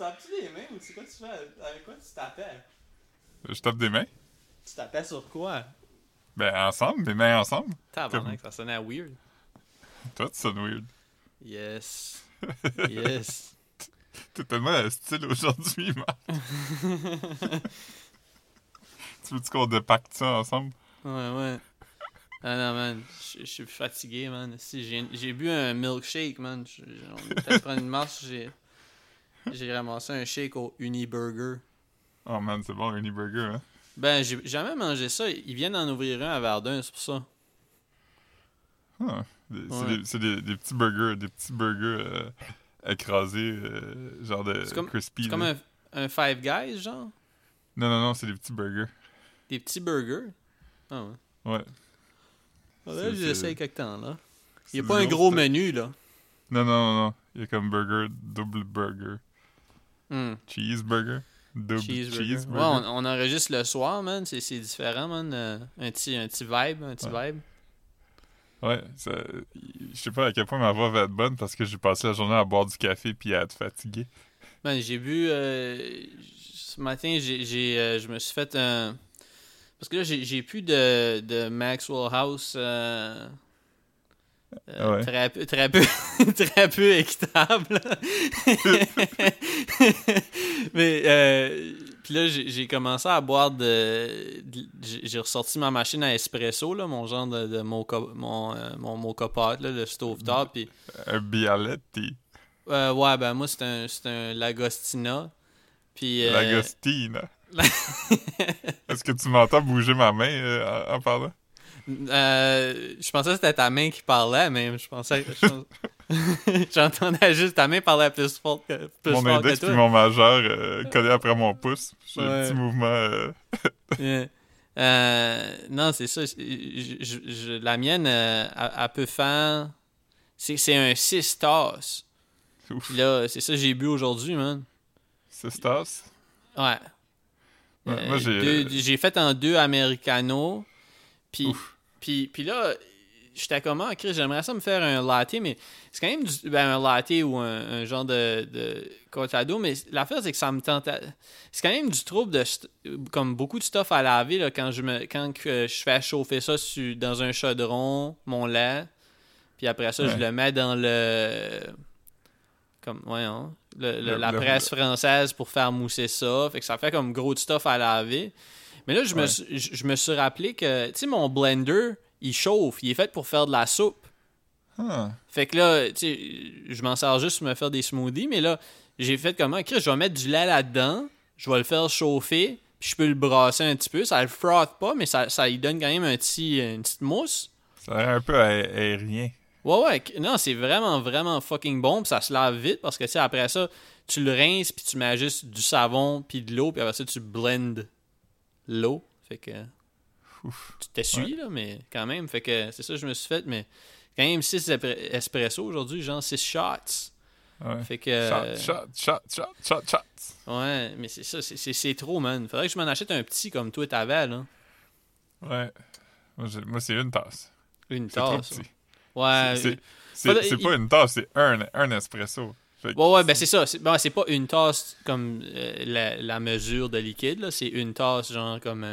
tapes-tu des mains ou c'est quoi tu fais? Avec quoi tu tapais? Je tape des mains? Tu tapais sur quoi? Ben, ensemble, des mains ensemble. Tabarnak, ça sonnait weird. Toi, tu sonnes weird. Yes. Yes. T'es tellement style aujourd'hui, man. Tu veux-tu qu'on dépacte ça ensemble? Ouais, ouais. Ah non, man, je suis fatigué, man. Si, j'ai bu un milkshake, man. On était prendre une marche, j'ai ramassé un shake au Uniburger. Oh, man, c'est bon, Uniburger, hein? Ben, j'ai jamais mangé ça. Ils viennent en ouvrir un à Verdun, c'est pour ça. Ah, c'est des petits burgers, écrasés, genre de c'est comme, crispy. C'est là. Comme un Five Guys, genre? Non, c'est des petits burgers. Des petits burgers? Ah ouais. Ouais. Ah, là, j'essaie quelque temps, là. Il n'y a pas un gros menu, là. Non. Il y a comme burger, double burger. Mm. Cheeseburger. Double cheeseburger. Ouais, on enregistre le soir, man. C'est différent, man. Un petit vibe. Ouais, je sais pas à quel point ma voix va être bonne parce que j'ai passé la journée à boire du café puis à être fatigué. Ben, j'ai bu... ce matin, je me suis fait un... Parce que là, j'ai plus de Maxwell House ouais. très peu équitable. Mais puis là, j'ai commencé à boire j'ai ressorti ma machine à espresso, là, mon genre de mon mocha pot, là, le stovetop. Pis... Un Bialetti. Ouais, ben moi, c'est un Lagostina. Puis, Lagostina. Est-ce que tu m'entends bouger ma main en parlant? Je pensais que c'était ta main qui parlait, mais j'entendais juste ta main parler plus fort que toi. Mon index puis mon majeur collé après mon pouce. J'ai un petit mouvement... yeah. Non, c'est ça. La mienne, elle peut faire... C'est un 6 tasses. Puis là, c'est ça que j'ai bu aujourd'hui, man. 6 tasses? Ouais. Moi, j'ai fait en 2 americano, puis là, j'étais comme « Chris, j'aimerais ça me faire un latte, mais c'est quand même un latte ou un genre de cortado, mais l'affaire, c'est que ça me tente... C'est quand même du trouble, comme beaucoup de stuff à laver, là, quand je fais chauffer ça dans un chaudron, mon lait, puis après ça, je le mets dans le... Comme, voyons... La presse française pour faire mousser ça. Fait que ça fait comme gros de stuff à laver. Mais là, je me suis rappelé que, tu sais, mon blender, il chauffe. Il est fait pour faire de la soupe. Huh. Fait que là, tu sais, je m'en sers juste pour me faire des smoothies. Mais là, j'ai fait comment? Chris, je vais mettre du lait là-dedans. Je vais le faire chauffer. Puis je peux le brasser un petit peu. Ça le froth pas, mais ça lui donne quand même une petite mousse. Ça a l'air un peu aérien. Ouais, non, c'est vraiment, vraiment fucking bon, pis ça se lave vite, parce que, tu sais, après ça, tu le rinces, puis tu mets juste du savon, puis de l'eau, puis après ça, tu blends l'eau, fait que... Ouf. Tu t'essuies, là, mais quand même, fait que c'est ça que je me suis fait, mais quand même 6 espresso aujourd'hui, genre 6 shots. Ouais. Fait que... Shots. Ouais, mais c'est ça, c'est trop, man. Faudrait que je m'en achète un petit, comme toi t'avais, là. Ouais. Moi, c'est une tasse. Une tasse, ouais. C'est pas une tasse, c'est un espresso. Ouais, ben c'est ça. C'est pas une tasse comme la mesure de liquide, là. C'est une tasse, genre comme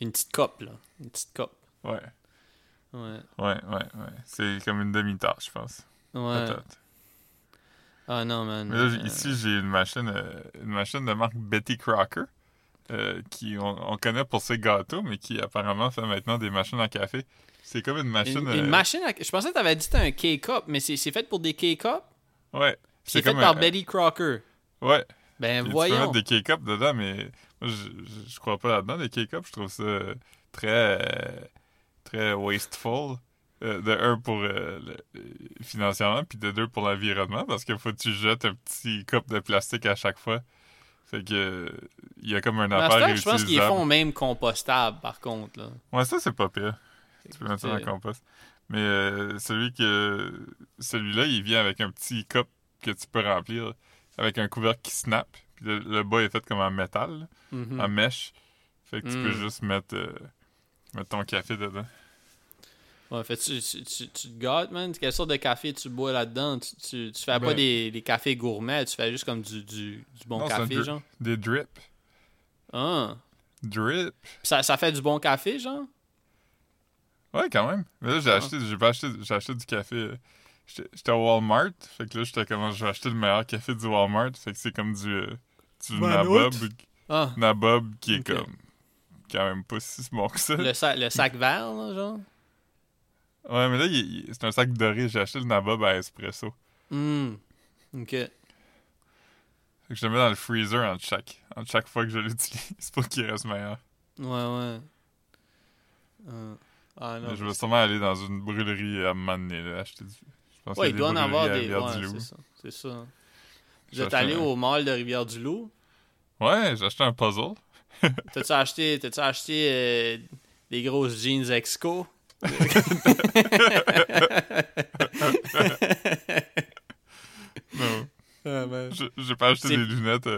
une petite coupe, là. Une petite coupe. Ouais. C'est comme une demi-tasse, je pense. Ouais. Ah non, man. Mais là, ici, j'ai une machine de marque Betty Crocker, qui on connaît pour ses gâteaux, mais qui apparemment fait maintenant des machines à café. C'est comme une machine... Une machine à... Je pensais que t'avais dit que c'était un K-Cup, mais c'est fait pour des K-Cups? Ouais. C'est fait par Betty Crocker. Ouais. Ben, puis voyons. Tu peux mettre des K-Cups dedans, mais moi, je crois pas là-dedans. Les K-Cups, je trouve ça très, très wasteful. De un, pour financièrement, puis de deux, pour l'environnement, parce qu'il faut que tu jettes un petit cup de plastique à chaque fois. Fait que il y a comme un affaire réutilisable. Je pense qu'ils font même compostable, par contre. Là. Ouais, ça, c'est pas pire. Tu peux mettre ça dans le compost. Mais celui-là, il vient avec un petit cup que tu peux remplir avec un couvercle qui snap. Puis le bas est fait comme en métal, en mèche. Fait que tu peux juste mettre ton café dedans. Ouais, fait tu te gâtes, man. Quelle sorte de café tu bois là-dedans? Tu fais pas des cafés gourmets, tu fais juste comme du bon café, genre? Des drips. Ah. Drip. Ça fait du bon café, genre? Ouais, quand même. Mais là, j'ai acheté du café. J'étais au Walmart, fait que là, j'étais comme, je vais acheter le meilleur café du Walmart, fait que c'est comme du Nabob. Ah. Nabob qui est comme, quand même pas si bon que ça. Le sac vert, là, genre? Ouais, mais là, c'est un sac doré. J'ai acheté le Nabob à espresso. OK. Fait que je le mets dans le freezer entre chaque fois que je l'utilise pour qu'il reste meilleur. Ouais. Ah, non, je vais sûrement aller dans une brûlerie à un moment donné, là, acheter du... Je pense il doit en avoir des... Ouais, c'est ça. Vous êtes allé au mall de Rivière du Loup? Ouais, j'ai acheté un puzzle. T'as-tu acheté des grosses jeans Exco? Non. Ah, ben... J'ai pas acheté des lunettes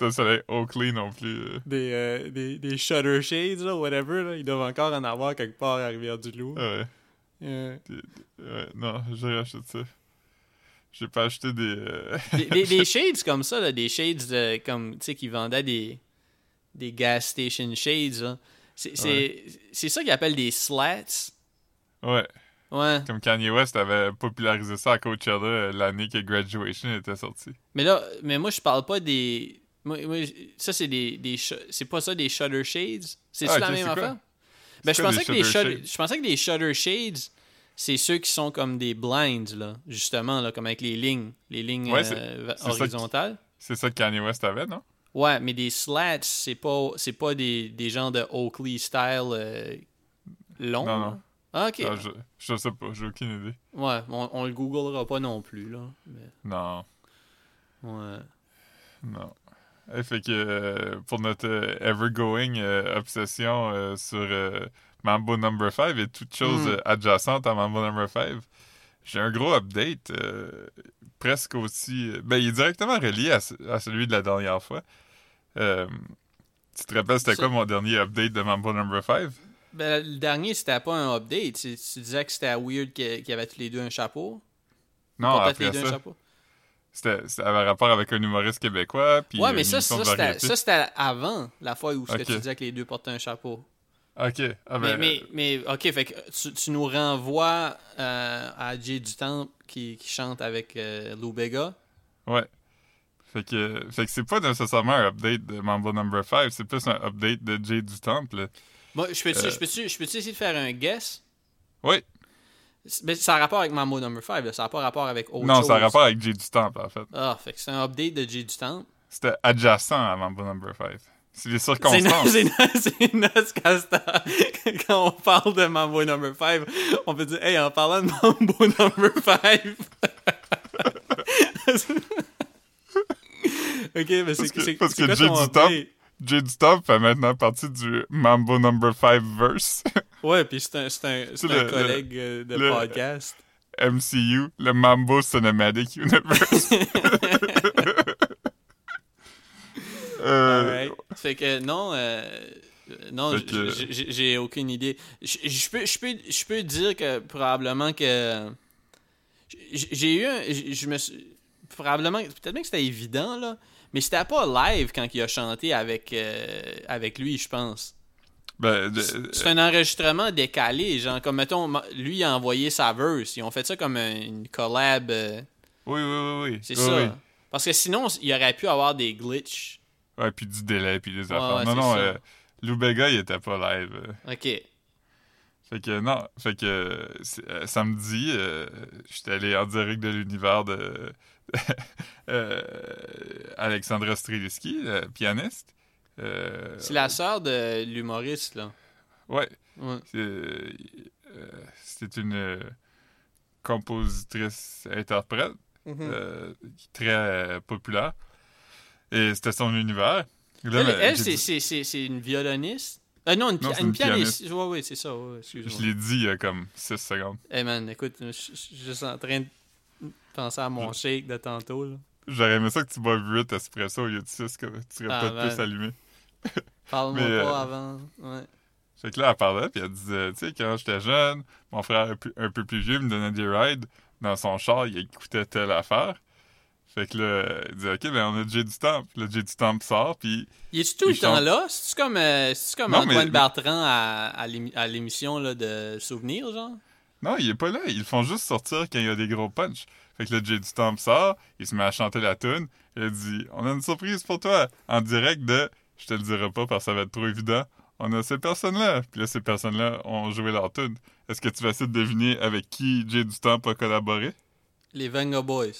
de soleil Oakley non plus. Des shutter shades, là, whatever. Là. Ils doivent encore en avoir quelque part à Rivière-du-Loup. Ouais. Non, j'ai acheté ça. J'ai pas acheté des shades comme ça, là, des shades comme, tu sais, qui vendaient des gas station shades. Là. C'est ça qu'ils appellent des slats. Ouais. Ouais. Comme Kanye West avait popularisé ça à Coachella l'année que Graduation était sortie. Mais moi je parle pas des... Moi, ça c'est des... C'est pas ça des shutter shades? C'est-tu la même affaire? Ben je pensais que les shutter shades, c'est ceux qui sont comme des blinds, là, justement, là, comme avec les lignes. Les lignes horizontales. C'est ça que Kanye West avait, non? Ouais, mais des slats, c'est pas des gens de Oakley style longs. Non. Ah, ok. Ah, je sais pas, j'ai aucune idée. Ouais, on le googlera pas non plus, là. Mais... Non. Ouais. Non. Fait que pour notre ever-going obsession sur Mambo Number 5 et toutes choses adjacentes à Mambo Number 5, j'ai un gros update presque aussi... Ben, il est directement relié à celui de la dernière fois. Tu te rappelles c'était quoi mon dernier update de Mambo Number 5? Ben, le dernier, c'était pas un update. Tu disais que c'était weird qu'il y avait tous les deux un chapeau. Non, après ça, c'était un rapport avec un humoriste québécois. Puis ouais, mais ça, c'était avant la fois où tu disais que les deux portaient un chapeau. OK. Ah ben, mais OK, fait que tu nous renvoies à Jay Du Temple qui chante avec Lou Bega. Ouais. Fait que c'est pas nécessairement un update de Mambo Number 5, c'est plus un update de Jay Du Temple. Bon, je peux-tu essayer de faire un guess? Oui. Mais ça a rapport avec Mambo Number 5, là. Ça n'a pas rapport avec autre chose. Non, ça a rapport avec Jay Du Temple, en fait. Ah, fait que c'est un update de Jay Du Temple. C'était adjacent à Mambo Number 5. C'est les circonstances. C'est noce quand on parle de Mambo Number 5, on peut dire « Hey, en parlant de Mambo Number 5! » Ok, mais c'est quoi ton update? Jay Du Temple fait maintenant partie du Mambo Number 5 verse. Ouais, puis c'est un collègue de podcast. MCU, le Mambo Cinematic Universe. Alright. Fait que non, j'ai aucune idée. Je peux dire que probablement que j'ai eu un... Je me suis... Probablement... Peut-être bien que c'était évident, là. Mais c'était pas live quand il a chanté avec lui, je pense. Ben, c'est un enregistrement décalé, genre comme mettons, lui il a envoyé sa verse. Ils ont fait ça comme une collab. Oui. C'est ça. Oui. Parce que sinon, il aurait pu avoir des glitches. Ouais, puis du délai, puis des affaires. Ouais, non, Lou Bega, il était pas live. OK. Fait que samedi, j'étais allé en direct de l'univers de Alexandra Stréliski, pianiste. C'est la sœur de l'humoriste, là. Ouais. C'est une compositrice-interprète très populaire. Et c'était son univers. Là, c'est une violoniste? Non, une pianiste. Oui, c'est ça. Ouais, excuse-moi. Je l'ai dit il y a comme 6 secondes. Hey man, écoute, je suis juste en train de penser à mon shake de tantôt. Là. J'aurais aimé ça que tu boives 8 espresso au lieu de 6, que tu serais peut-être plus allumé. Parle-moi pas avant. Ouais. C'est que là, elle parlait, puis elle disait, tu sais, quand j'étais jeune, mon frère un peu plus vieux me donnait des rides dans son char, il écoutait telle affaire. Fait que là, il disait, OK, ben on a Jay Du Temple. Puis le Jay Du Temple sort, puis... Il est-tu tout le temps là? C'est-tu comme, Antoine Bertrand à l'émission là, de Souvenirs, genre? Non, il est pas là. Ils le font juste sortir quand il y a des gros punchs. Fait que le Jay Du Temple sort, il se met à chanter la toune, il a dit, on a une surprise pour toi, en direct de... Je te le dirai pas parce que ça va être trop évident. On a ces personnes-là. Puis là, ces personnes-là ont joué leur tune. Est-ce que tu vas essayer de deviner avec qui Jay Du Temple a collaboré? Les Venga Boys.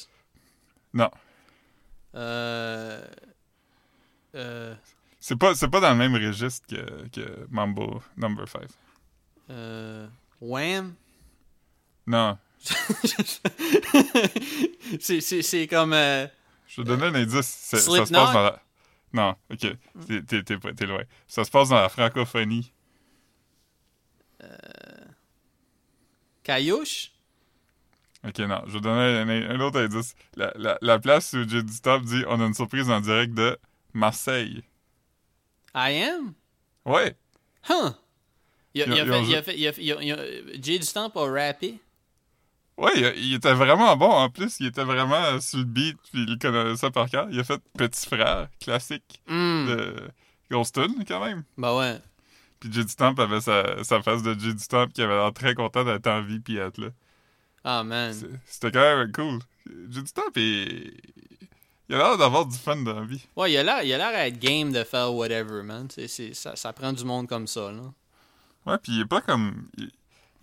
Non. C'est pas dans le même registre que Mambo Number 5. Wham? Non. c'est comme... Je te donnais un indice. Ça se passe dans la... Non, ok. T'es loin. Ça se passe dans la francophonie. Caillouche? Ok, non. Je vais donner un autre indice. La place où Jay Du Temple dit on a une surprise en direct de Marseille. I am? Ouais. Huh! Jay Du Temple a rappé? Ouais, il était vraiment bon en plus. Il était vraiment sur le beat, puis il connaissait ça par cœur. Il a fait Petit Frère, classique de Ghoston, quand même. Ben ouais. Puis Jay Du Temple avait sa face de Jay Du Temple qui avait l'air très content d'être en vie puis être là. Ah, oh, man. C'était quand même cool. Jay Du Temple, il a l'air d'avoir du fun dans la vie. Ouais, il a l'air à être game de faire whatever, man. Ça prend du monde comme ça, là. Ouais, puis il est pas comme... Il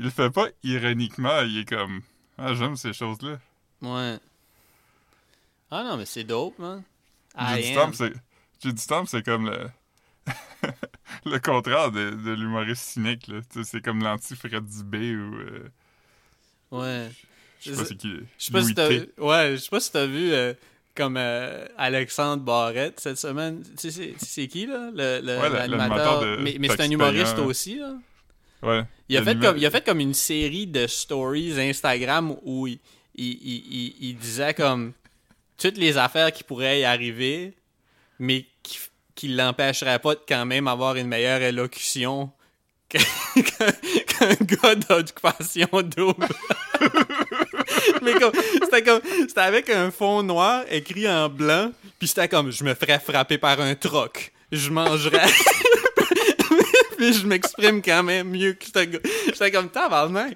le fait pas ironiquement, il est comme... Ah, j'aime ces choses-là. Ouais. Ah non, mais c'est dope, man. Jay Du Temple, c'est comme le... le contraire de l'humoriste cynique, là. Tu sais, c'est comme l'anti-Fred Dubé ou... Ouais. Je sais pas c'est qui... je sais pas si t'as vu comme Alexandre Barrette cette semaine. Tu sais, c'est qui, là? L'animateur de... Mais c'est un humoriste aussi, là. Ouais, il a fait comme une série de stories Instagram où il disait comme toutes les affaires qui pourraient y arriver, mais qui l'empêcheraient pas de quand même avoir une meilleure élocution qu'un gars d'occupation double. Mais c'était avec un fond noir écrit en blanc, puis c'était comme je me ferais frapper par un troc, je mangerais... Puis je m'exprime quand même mieux que ce gars. J'étais comme, tabarnak!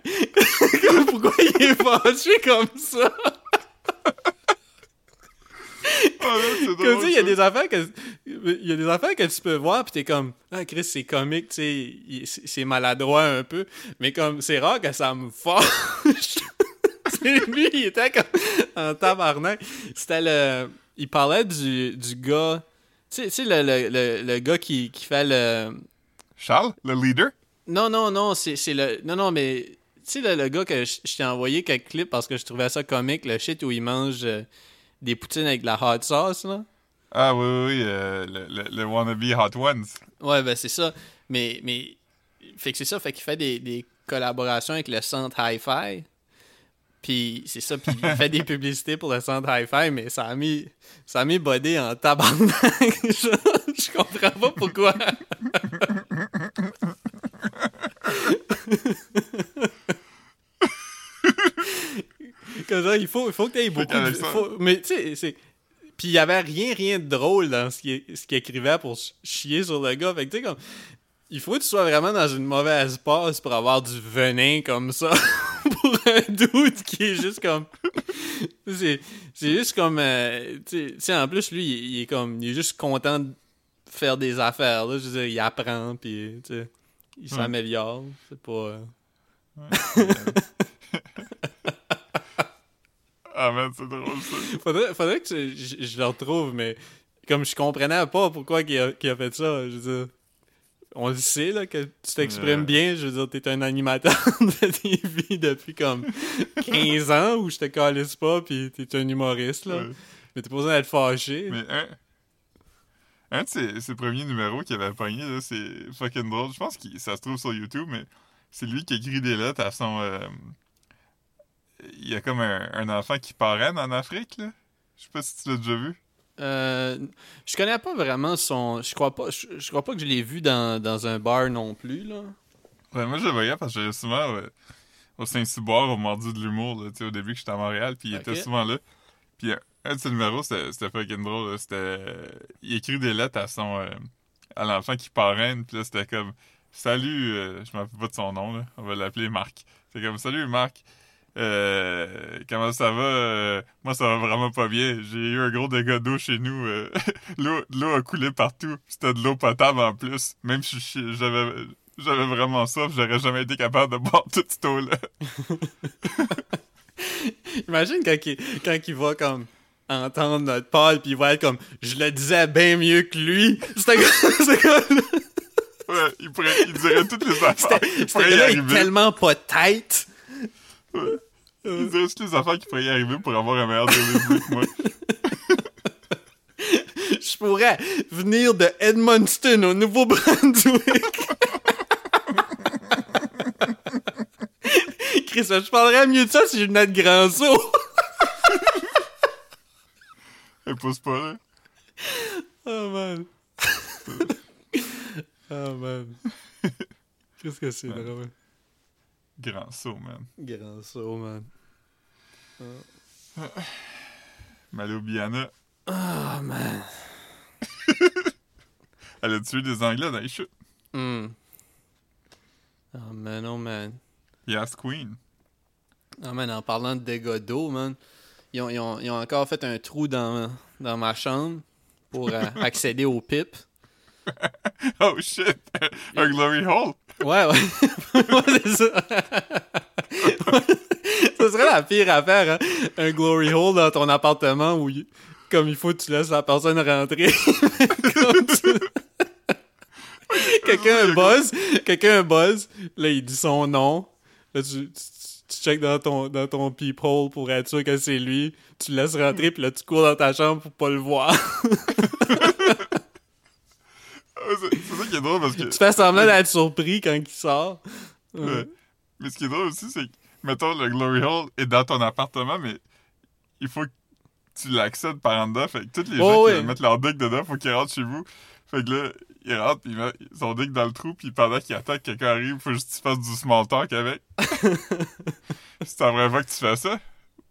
Pourquoi il est fâché comme ça? Comme tu sais, il y a des affaires que tu peux voir, pis t'es comme, ah, Chris, c'est comique, tu sais, c'est maladroit un peu. Mais comme, c'est rare que ça me fâche. Lui, il était comme en tabarnak. C'était le... Il parlait du gars... Tu sais, le gars qui fait le... Charles, le leader? Non, c'est le... Non, mais... Tu sais, le gars que je t'ai envoyé quelques clips parce que je trouvais ça comique, le shit où il mange des poutines avec de la hot sauce, là. Ah oui, le wannabe hot ones. Ouais, ben c'est ça. Mais... Fait que c'est ça, fait qu'il fait des collaborations avec le centre Hi-Fi. Puis c'est ça, puis il fait des publicités pour le centre Hi-Fi, mais ça a mis Bodé en tabarnak. Je comprends pas pourquoi... Comme ça, il faut que t'aies beaucoup de... mais tu sais, c'est... Puis il y avait rien de drôle dans ce qu'il écrivait pour chier sur le gars. Fait que tu sais, comme... Il faut que tu sois vraiment dans une mauvaise passe pour avoir du venin comme ça. Pour un doute qui est juste comme... c'est juste comme... tu sais, en plus, lui, il est comme... Il est juste content de faire des affaires, là. Je veux dire, il apprend, puis tu sais... Il s'améliore, c'est pas... Ouais. Ah, man, c'est drôle, ça. Faudrait que je le retrouve, mais comme je comprenais pas pourquoi qu'il a fait ça, je veux dire... On le sait, là, que tu t'exprimes bien, je veux dire, t'es un animateur de TV depuis comme 15 ans, où je te calisse pas, pis t'es un humoriste, là. Ouais. Mais t'es pas besoin d'être fâché. Mais un de ses premiers numéros qu'il avait pogné, là, c'est fucking drôle. Je pense que ça se trouve sur YouTube, mais c'est lui qui écrit des lettres à son... Il y a comme un enfant qui parraine en Afrique, là. Je sais pas si tu l'as déjà vu. Je connais pas vraiment son... Je crois pas que je l'ai vu dans un bar non plus, là. Ouais, moi, je le voyais parce que j'allais souvent au Saint-Cyboire, au Mardi de l'humour, là, au début que j'étais à Montréal, puis il était souvent là. Puis un de ses numéros, c'était fucking drôle. Là, il écrit des lettres à son... à l'enfant qui parraine, puis là, c'était comme... Salut, je m'en rappelle pas de son nom, là. On va l'appeler Marc. C'est comme, salut Marc, comment ça va? Moi, ça va vraiment pas bien. J'ai eu un gros dégât d'eau chez nous. L'eau a coulé partout. C'était de l'eau potable en plus. Même si j'avais vraiment soif, j'aurais jamais été capable de boire toute cette eau-là. Imagine quand il va comme... entendre notre Paul, puis il va être comme « Je le disais bien mieux que lui! » C'était comme... Ouais, il dirait toutes les affaires qu'il pourrait y arriver. Tellement pas tête! Ouais. Il dirait toutes les affaires qu'il pourrait y arriver pour avoir un meilleur délire que moi. Je pourrais venir de Edmundston au Nouveau-Brunswick. Chris, je parlerais mieux de ça si je venais de Grand-Sault. Elle pousse pas, là. Oh, man. Oh, man. Qu'est-ce que c'est, man. Drôle? Grand saut, man. Grand saut, man. Oh. Malobiana. Oh, man. Elle a tué des Anglais dans les chutes. Mm. Oh, man, oh, man. Yes, Queen. Oh, man, en parlant de dégâts d'eau, man... Ils ont encore fait un trou dans ma chambre pour accéder aux pipes. Oh shit! Un glory hole! Ouais. Moi, c'est ça. Ce serait la pire affaire, hein? Un glory hole dans ton appartement où, comme il faut, tu laisses la personne rentrer. Quelqu'un buzz, là, il dit son nom. Là, tu check dans ton peephole pour être sûr que c'est lui, tu le laisses rentrer, puis là, tu cours dans ta chambre pour pas le voir. C'est ça qui est drôle, parce que... Tu fais semblant d'être surpris quand il sort. Ouais. Mais ce qui est drôle aussi, c'est que, mettons, le glory hole est dans ton appartement, mais il faut que tu l'acceptes par en dedans, fait que tous les gens qui mettent leur dick dedans, faut qu'ils rentrent chez vous. Fait que là, ils rentrent, puis ils mettent son dick dans le trou, puis pendant qu'ils attaquent, quelqu'un arrive, faut juste que tu fasses du small talk avec. C'est la vraie fois que tu fais ça?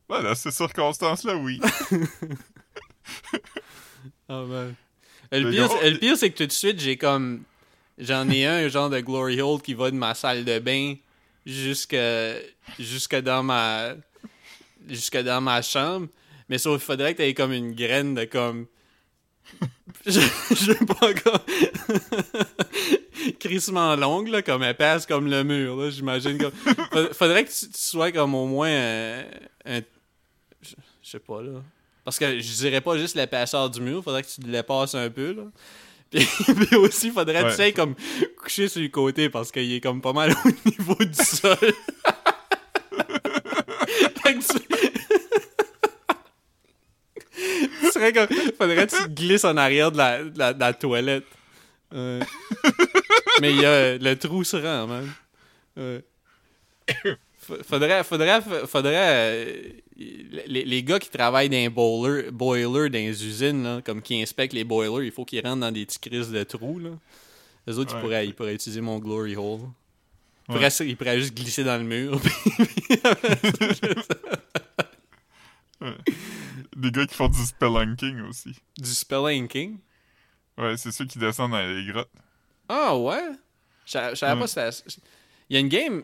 Ouais, dans ces circonstances-là, oui. Oh, man. Le pire, c'est que tout de suite, j'en ai un genre de glory hole qui va de ma salle de bain jusque dans ma chambre. Mais sauf, il faudrait que t'aies comme une graine de comme... Je sais pas, comme... crissement longue, là, comme épaisse, comme le mur, là, j'imagine. Comme... Faudrait que tu sois comme au moins un... Je sais pas, là. Parce que je dirais pas juste l'épaisseur du mur, faudrait que tu l'épasses un peu, là. Puis aussi, faudrait que tu sais, comme, coucher sur le côté, parce qu'il est comme pas mal au niveau du sol. Fait que tu serais comme... Faudrait que tu glisses en arrière de la toilette. Mais il y a... Le trou se rend, man. Faudrait... Les gars qui travaillent dans les boilers dans les usines, là, comme qui inspectent les boilers, il faut qu'ils rentrent dans des petits crises de trous, là. Eux autres, ils pourraient utiliser mon glory hole. Ils pourraient juste glisser dans le mur. Ouais. Des gars qui font du spelunking aussi. Du spelunking? Ouais, c'est ceux qui descendent dans les grottes. Ah ouais? Je savais pas si c'était... Il y a une game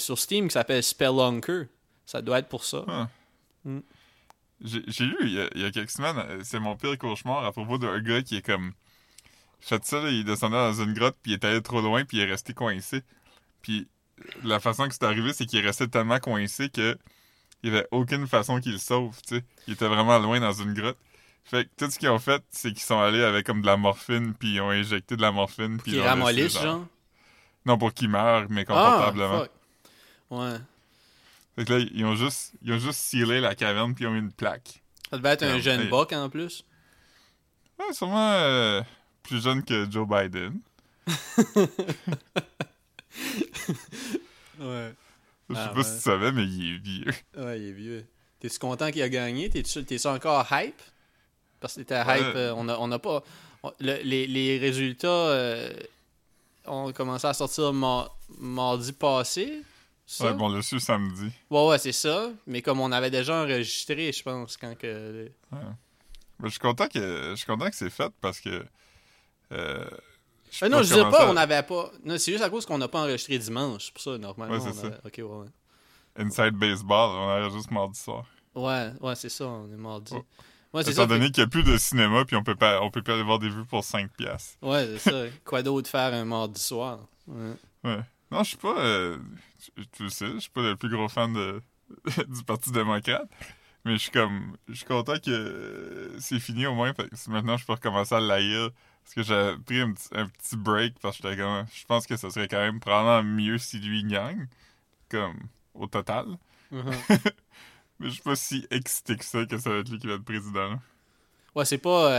sur Steam qui s'appelle Spelunker. Ça doit être pour ça. Ah. Mm. J'ai lu il y a quelques semaines, c'est mon pire cauchemar à propos d'un gars qui est comme... Fait ça, là, il descendait dans une grotte, puis il est allé trop loin, puis il est resté coincé. Puis la façon que c'est arrivé, c'est qu'il est resté tellement coincé que... Il n'y avait aucune façon qu'ils le sauvent, tu sais. Ils étaient vraiment loin dans une grotte. Fait que tout ce qu'ils ont fait, c'est qu'ils sont allés avec comme de la morphine, puis ils ont injecté de la morphine. Pour qu'ils ramollissent, genre? Non, pour qu'ils meurent, mais confortablement. Oh, ouais. Fait que là, ils ont juste scellé la caverne, puis ils ont mis une plaque. Ça devait être un jeune buck, en plus. Ouais, sûrement plus jeune que Joe Biden. Ouais. Je sais pas si tu savais, mais il est vieux. Ouais, il est vieux. T'es-tu content qu'il a gagné? T'es-tu encore hype? Parce que c'était hype. On a pas. Les résultats ont commencé à sortir mardi passé. Ça? Ouais, bon, le su samedi. Ouais, c'est ça. Mais comme on avait déjà enregistré, je pense, quand que. Ouais. Mais je suis content que c'est fait parce que. Non, je disais pas, on n'avait pas. Non, c'est juste à cause qu'on n'a pas enregistré dimanche. C'est pour ça, normalement. Ouais, c'est ça. Ok, ouais. Inside Baseball, on avait juste mardi soir. Ouais, c'est ça, on est mardi. Oh. Ouais, c'est étant donné qu'il n'y a plus de cinéma, puis on peut pas aller voir des vues pour 5$. Ouais, c'est ça. Quoi d'autre faire un mardi soir? Ouais. Non, je suis pas. Tu le sais, je suis pas le plus gros fan du Parti démocrate. Mais je suis content que c'est fini au moins. Fait que maintenant, je peux recommencer à l'haïr. Parce que j'avais pris un petit break parce que je pense que ça serait quand même probablement mieux si lui gagne. Comme au total. Mm-hmm. Mais je suis pas si excité que ça va être lui qui va être président. Là. Ouais, c'est pas.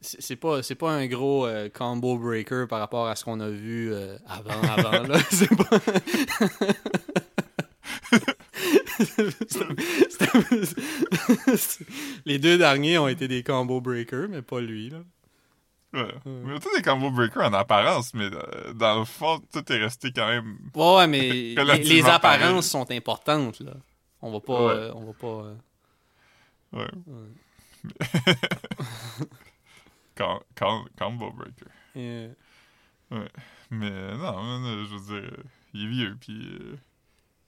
C'est pas un gros combo breaker par rapport à ce qu'on a vu avant là. C'est pas. Les deux derniers ont été des combo breakers, mais pas lui là. Ouais. Mais tout des combo breakers en apparence, mais dans le fond, tout est resté quand même. Ouais, mais les apparences sont importantes là. On va pas. Ouais. Combo breaker. Yeah. Ouais. Mais non, je veux dire, il est vieux, puis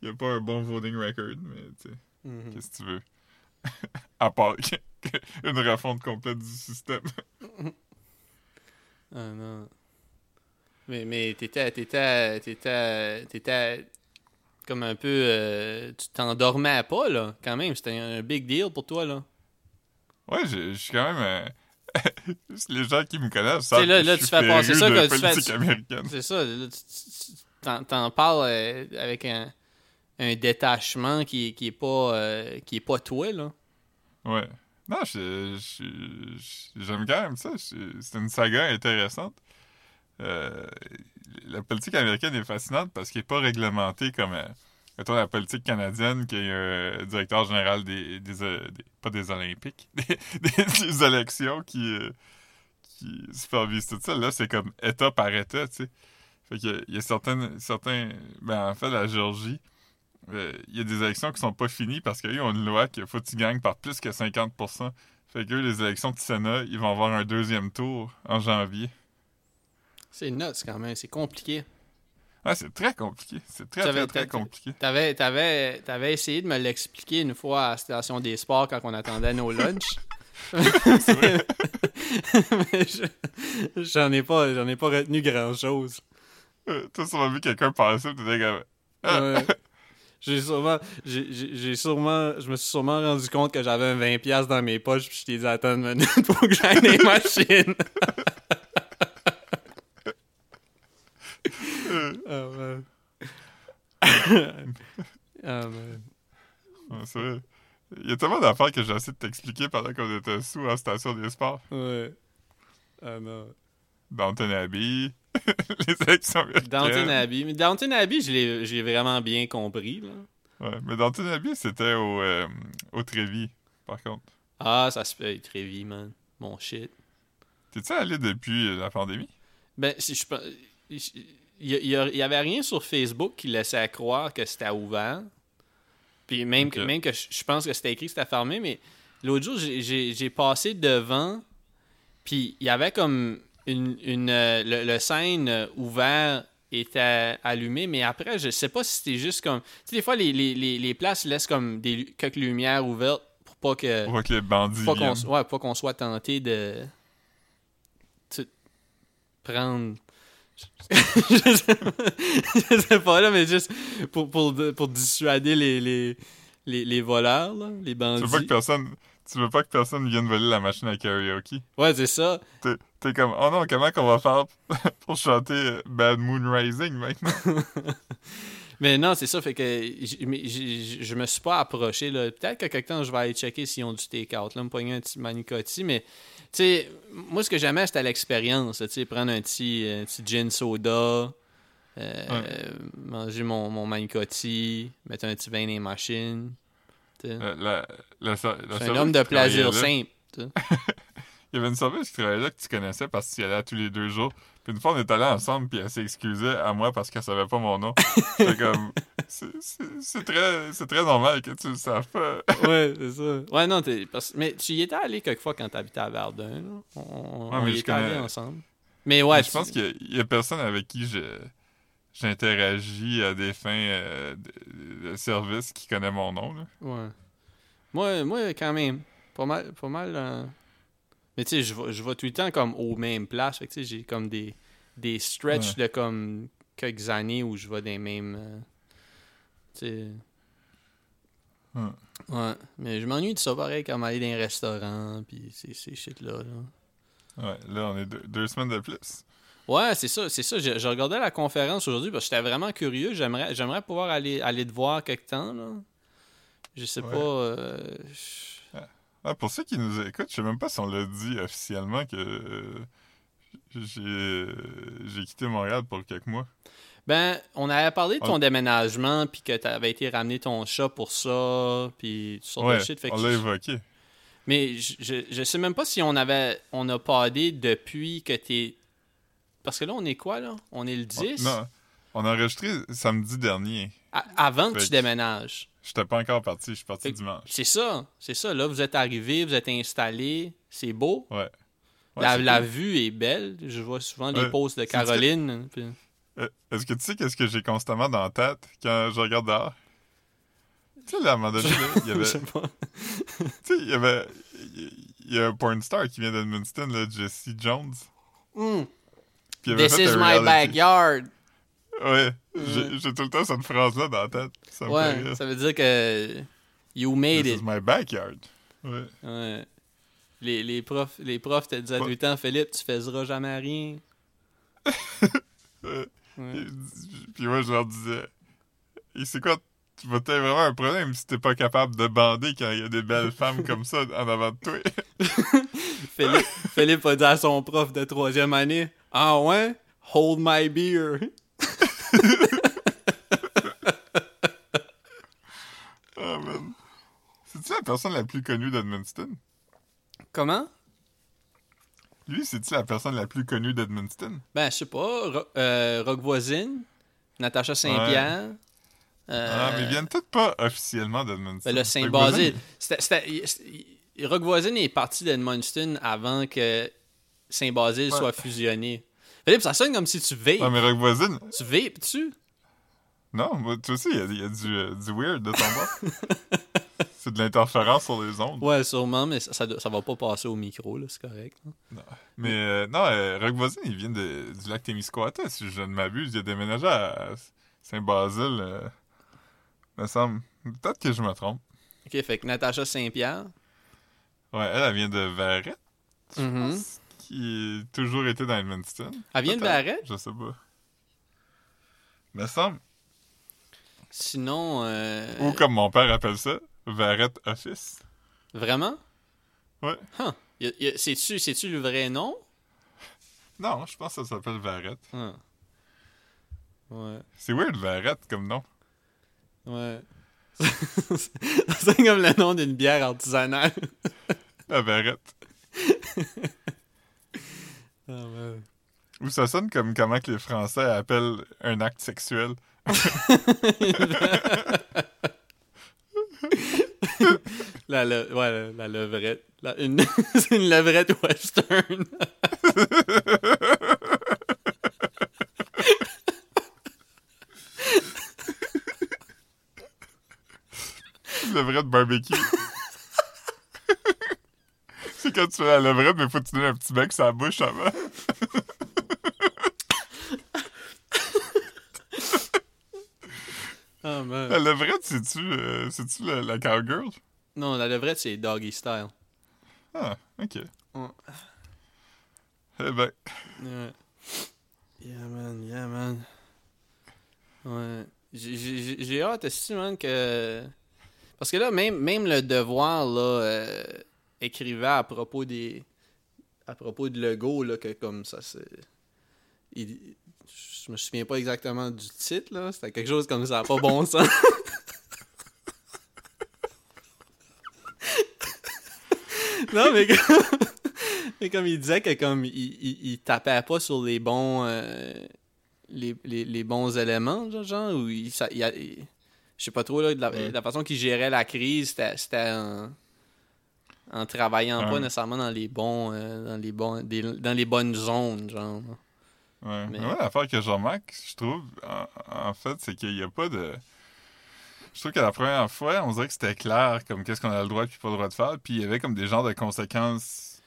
il a pas un bon voting record, mais tu sais, qu'est-ce que tu veux? À part une refonte complète du système. Ah non. Mais t'étais comme un peu... tu t'endormais pas, là, quand même. C'était un big deal pour toi, là. Ouais, je suis quand même... Les gens qui me connaissent savent là, que je suis férue de politique américaine. C'est ça, là, tu t'en parles avec un détachement qui est pas toi, là. Ouais. Non, j'aime quand même ça. C'est une saga intéressante. La politique américaine est fascinante parce qu'elle n'est pas réglementée comme la politique canadienne qui est directeur général des pas des Olympiques, des élections qui supervise tout ça. Là, c'est comme État par État, tu sais. Fait qu'il y a certains... Ben, en fait, la Géorgie... Il y a des élections qui sont pas finies parce qu'eux ont une loi qu'il faut que tu gagnes par plus que 50%. Fait que les élections du Sénat, ils vont avoir un deuxième tour en janvier. C'est nuts quand même, c'est compliqué. Ouais, c'est très compliqué. C'est très compliqué. T'avais essayé de me l'expliquer une fois à la station des sports quand on attendait nos lunchs. C'est vrai. Mais j'en ai pas retenu grand-chose. Toi, tu m'as vu quelqu'un passer, t'étais comme... Ouais. Je me suis sûrement rendu compte que j'avais un 20$ dans mes poches puis je t'ai dit attends une minute pour que j'aille les machines. Oh man. Ouais, c'est vrai. Il y a tellement d'affaires que j'ai essayé de t'expliquer pendant qu'on était sous à Station des Sports. Ouais. Ah non. Downton Abbey. Les élections américaines. Downton Abbey. Mais Downton Abbey, je l'ai vraiment bien compris, là. Ouais, mais Downton Abbey, c'était au Trévis, par contre. Ah, ça se fait, Trévis, man. Mon shit. T'es-tu allé depuis la pandémie? Ben, si je... Il y avait rien sur Facebook qui laissait croire que c'était ouvert. Puis même, okay. que je pense que c'était écrit que c'était fermé, mais l'autre jour, j'ai passé devant, puis il y avait comme... le scène ouvert était allumé, mais après, je sais pas si c'était juste comme... Tu sais, des fois, les places laissent comme quelques lumières ouvertes pour pas que... Pour pas que les bandits viennent. Ouais, pour pas qu'on soit tenté de... prendre... je sais pas, là, mais juste pour dissuader les voleurs, là, les bandits. Tu veux pas que personne vienne voler la machine à karaoke. Ouais, c'est ça. T'es comme, oh non, comment qu'on va faire pour chanter Bad Moon Rising maintenant? Mais non, c'est ça, fait que je me suis pas approché, là. Peut-être que quelque temps, je vais aller checker s'ils ont du take-out, là, me pogner un petit manicotti, mais, tu sais, moi, ce que j'aimais, c'était l'expérience, tu sais, prendre un petit gin soda, manger mon manicotti, mettre un petit vin dans les machines. C'est un homme de plaisir simple. Il y avait une serveuse qui travaillait là que tu connaissais parce que tu y allais tous les deux jours. Puis une fois, on est allés ensemble, puis elle s'excusait à moi parce qu'elle savait pas mon nom. C'était comme... c'est très normal que tu le saches pas. Ouais, c'est ça. Ouais, non, mais tu y étais allé quelquefois quand t'habitais à Verdun. On y était allés ensemble. Mais ouais, mais je pense qu'il y a personne avec qui j'interagis à des fins de service qui connaît mon nom. Là. Ouais. Moi, quand même. Pas mal... Mais tu sais, je vais tout le temps comme aux mêmes places. Fait que tu sais, j'ai comme des stretches de comme quelques années où je vais des mêmes... tu sais... Ouais. Mais je m'ennuie de ça pareil quand aller dans un restaurant puis ces shit-là. Là. Ouais, là, on est deux semaines de plus. Ouais, c'est ça. Je regardais la conférence aujourd'hui parce que j'étais vraiment curieux. J'aimerais pouvoir aller te voir quelque temps, là. Je sais pas... Ah, pour ceux qui nous écoutent, je sais même pas si on l'a dit officiellement que j'ai quitté Montréal pour quelques mois. Ben, on avait parlé de ton déménagement, puis que t'avais été ramener ton chat pour ça, puis tu sors de shit. Fait on l'a évoqué. Mais je sais même pas si on a parlé depuis que t'es... Parce que là, on est quoi, là? On est le 10? Non, on a enregistré samedi dernier. Avant que tu déménages. J'étais pas encore parti, je suis parti dimanche. C'est ça. Là, vous êtes arrivé, vous êtes installé. C'est beau. Ouais, la vue est belle. Je vois souvent les posts de Caroline. Est-ce que tu sais qu'est-ce que j'ai constamment dans la tête quand je regarde dehors? Tu sais, là, à un moment donné, il y avait... sais pas. Tu sais, il y a un porn star qui vient d'Edmundston, là, Jesse Jones. This is my backyard. Ouais, j'ai tout le temps cette phrase-là dans la tête. Ça veut dire que you made it. This is my backyard. Ouais. Les profs te disaient tout le temps, Philippe, tu faiseras jamais rien. Puis moi, je leur disais, c'est quoi, tu vas t'avoir vraiment un problème si t'es pas capable de bander quand il y a des belles femmes comme ça en avant de toi. Philippe a dit à son prof de 3e année, ah ouais, hold my beer. Oh, man. C'est-tu la personne la plus connue d'Edmundston? Comment? Lui, c'est-tu la personne la plus connue d'Edmundston? Ben, je sais pas. Rock Voisine, Natacha Saint-Pierre. Ouais. Mais ils viennent peut-être pas officiellement d'Edmundston. Ben, le Saint-Basile. Rock Voisine est parti d'Edmundston avant que Saint-Basile soit fusionné. Philippe, ça sonne comme si tu vapes. Non, mais Rock Voisine... Tu vapes-tu? Non, moi, toi aussi, il y a du weird de ton bord. C'est de l'interférence sur les ondes. Ouais, sûrement, mais ça va pas passer au micro, là, c'est correct. Hein? Non. Mais Rock Voisine, il vient du lac Témiscouata, si je ne m'abuse. Il a déménagé à Saint-Basile, me semble. Peut-être que je me trompe. OK, fait que Natacha Saint-Pierre... Ouais, elle vient de Verret, je pense. Il a toujours été dans Edmundston. Elle vient de Barrette? Je sais pas. Me semble. Sinon... Ou comme mon père appelle ça, Barrette Office. Vraiment? Ouais. Huh. C'est-tu le vrai nom? Non, je pense que ça s'appelle Barrette. Huh. Ouais. C'est weird, Barrette, comme nom. Ouais. C'est comme le nom d'une bière artisanale. La Barrette. Ah ouais. Ou ça sonne comme comment que les Français appellent un acte sexuel. la levrette. C'est une levrette western. Levrette barbecue. C'est quand tu fais la levrette, mais faut que tu donnes un petit bec sur la bouche avant. Oh, man. La levrette, c'est-tu la cowgirl? Non, la levrette, c'est doggy style. Ah, OK. Ouais. Eh ben. Ouais. Yeah, man. Ouais. J'ai hâte aussi, man, que... Parce que là, même le devoir, là... écrivait à propos de Legault, là, que comme ça, c'est... Je me souviens pas exactement du titre, là. C'était quelque chose comme ça, pas bon sens. Non, mais comme il disait que comme il tapait pas sur les bons éléments, genre où il je sais pas trop là, de la façon qu'il gérait la crise, c'était en travaillant pas nécessairement dans les bons dans les bonnes zones, genre. Ouais. Mais moi, l'affaire que je remarque, je trouve, en fait, c'est qu'il n'y a pas de... Je trouve que la première fois, on dirait que c'était clair, comme qu'est-ce qu'on a le droit et pas le droit de faire, puis il y avait comme des genres de conséquences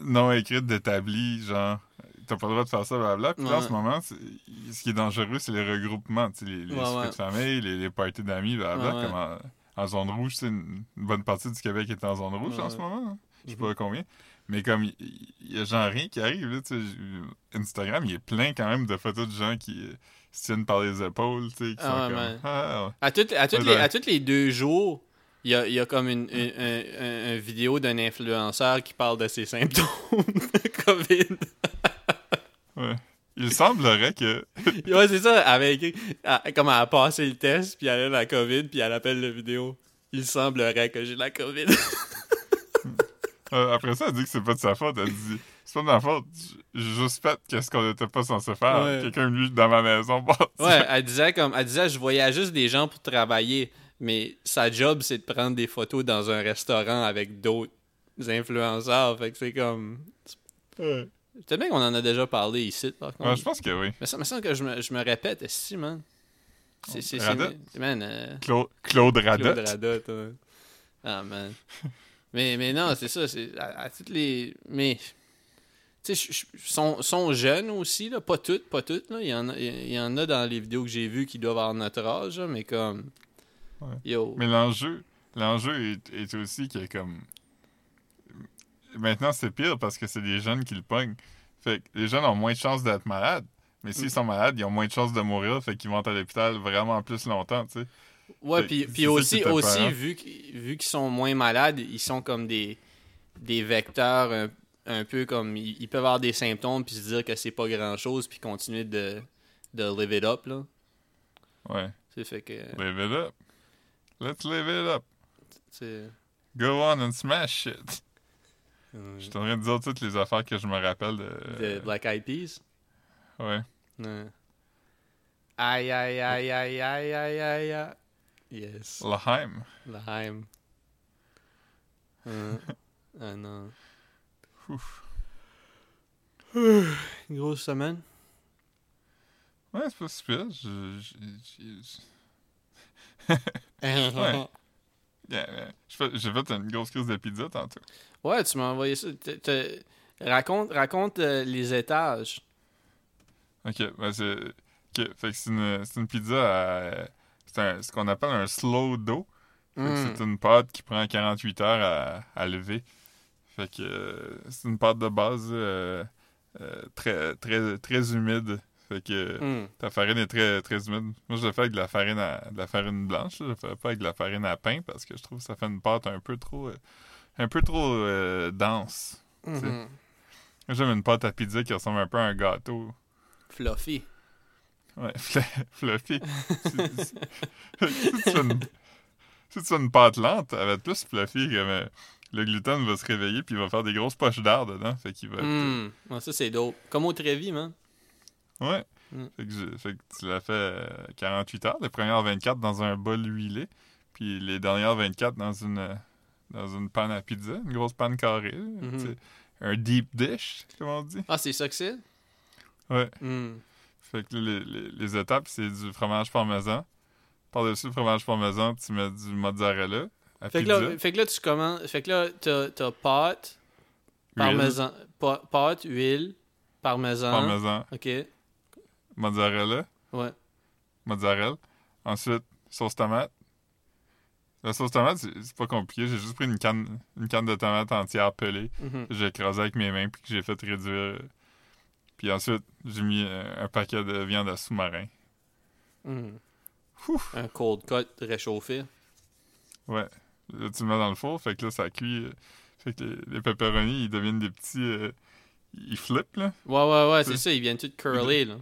non écrites d'établies, genre, t'as pas le droit de faire ça, blablabla. Puis là, en ce moment, ce qui est dangereux, c'est les regroupements, tu sais, les soupers de famille, les parties d'amis, blablabla, comme en zone rouge, c'est une bonne partie du Québec est en zone rouge en ce moment, hein? Je sais pas combien. Mais comme, il y a genre rien qui arrive, là, tu sais, Instagram, il est plein quand même de photos de gens qui se tiennent par les épaules, tu sais, qui sont comme... Man. À toutes les 2 jours, il y a comme une vidéo d'un influenceur qui parle de ses symptômes de COVID. Ouais. Il semblerait que... ouais, c'est ça, avec... Comme elle a passé le test, puis elle a la COVID, puis elle appelle la vidéo. Il semblerait que j'ai la COVID. Après ça, elle dit que c'est pas de sa faute. Elle dit « C'est pas de ma faute. J'ai juste fait qu'est-ce qu'on était pas censé faire. Ouais. Quelqu'un lui dans ma maison. Bon, » ouais, elle disait « Je voyais juste des gens pour travailler. » Mais sa job, c'est de prendre des photos dans un restaurant avec d'autres influenceurs. Fait que c'est comme... Ouais. Peut-être bien qu'on en a déjà parlé ici, par contre. Ouais, je pense que oui. Mais ça me semble que je me répète, si, man. C'est man, Claude Radotte. Claude Radotte, ouais. Ah, man. Mais non, c'est ça, c'est à toutes les... Mais, tu sais, sont jeunes aussi, là, pas toutes, là. Il y en a dans les vidéos que j'ai vues qui doivent avoir notre âge, là, mais comme... Ouais. Yo. Mais l'enjeu est aussi que, comme... Maintenant, c'est pire parce que c'est des jeunes qui le pognent. Fait que les jeunes ont moins de chances d'être malades, mais s'ils sont malades, ils ont moins de chances de mourir, fait qu'ils vont à l'hôpital vraiment plus longtemps, tu sais. Ouais, puis aussi vu qu'ils sont moins malades, ils sont comme des vecteurs un peu comme... Ils peuvent avoir des symptômes puis se dire que c'est pas grand-chose puis continuer de live it up, là. Ouais. C'est fait que... Live it up. Let's live it up. C'est... Go on and smash it. Je suis en train de dire toutes les affaires que je me rappelle de Black Eyed Peas? Ouais. Aïe, aïe, aïe, aïe, aïe, aïe, aïe, aïe. Yes. Laheim. Ah non. Ouf. Une grosse semaine. Ouais, c'est pas super. Ouais. Yeah. J'ai fait une grosse crise de pizza tantôt. Ouais, tu m'as envoyé ça. Raconte les étages. Ok, ben c'est... Okay. Fait que c'est une pizza à... ce qu'on appelle un slow dough. C'est une pâte qui prend 48 heures à lever. Fait que c'est une pâte de base très, très, très humide. Fait que ta farine est très, très humide. Moi, je le fais avec de la farine blanche. Je le fais pas avec de la farine à pain parce que je trouve que ça fait une pâte un peu trop dense. Mm-hmm. J'aime une pâte à pizza qui ressemble un peu à un gâteau. Fluffy. Ouais, fluffy. Si tu fais une pâte lente, elle va être plus fluffy. Comme le gluten va se réveiller puis il va faire des grosses poches d'air dedans. Fait qu'il va être... Ça, c'est dope. Comme au Trevi, man. Ouais. Fait que tu l'as fait 48 heures. Les premières 24 dans un bol huilé. Puis les dernières 24 dans une panne à pizza. Une grosse panne carrée. Mm-hmm. Un deep dish, comme on dit. Ah, c'est ça que c'est? Ouais. Fait que les étapes, c'est du fromage parmesan. Par-dessus le fromage parmesan, tu mets du mozzarella à pizza. Fait que là, tu commences... Fait que là, t'as pâte, parmesan... Pâte, huile, parmesan. OK. Mozzarella. Ouais. Mozzarella. Ensuite, sauce tomate. La sauce tomate, c'est pas compliqué. J'ai juste pris une canne de tomates entière pelée. Mm-hmm. J'ai écrasé avec mes mains puis que j'ai fait réduire... Puis ensuite, j'ai mis un paquet de viande à sous-marin. Un cold cut réchauffé. Ouais. Là, tu le mets dans le four, fait que là, ça cuit. Fait que les pepperonis, ils deviennent des petits... ils flippent, là. Ouais, c'est ça. Ils viennent tout curler, là.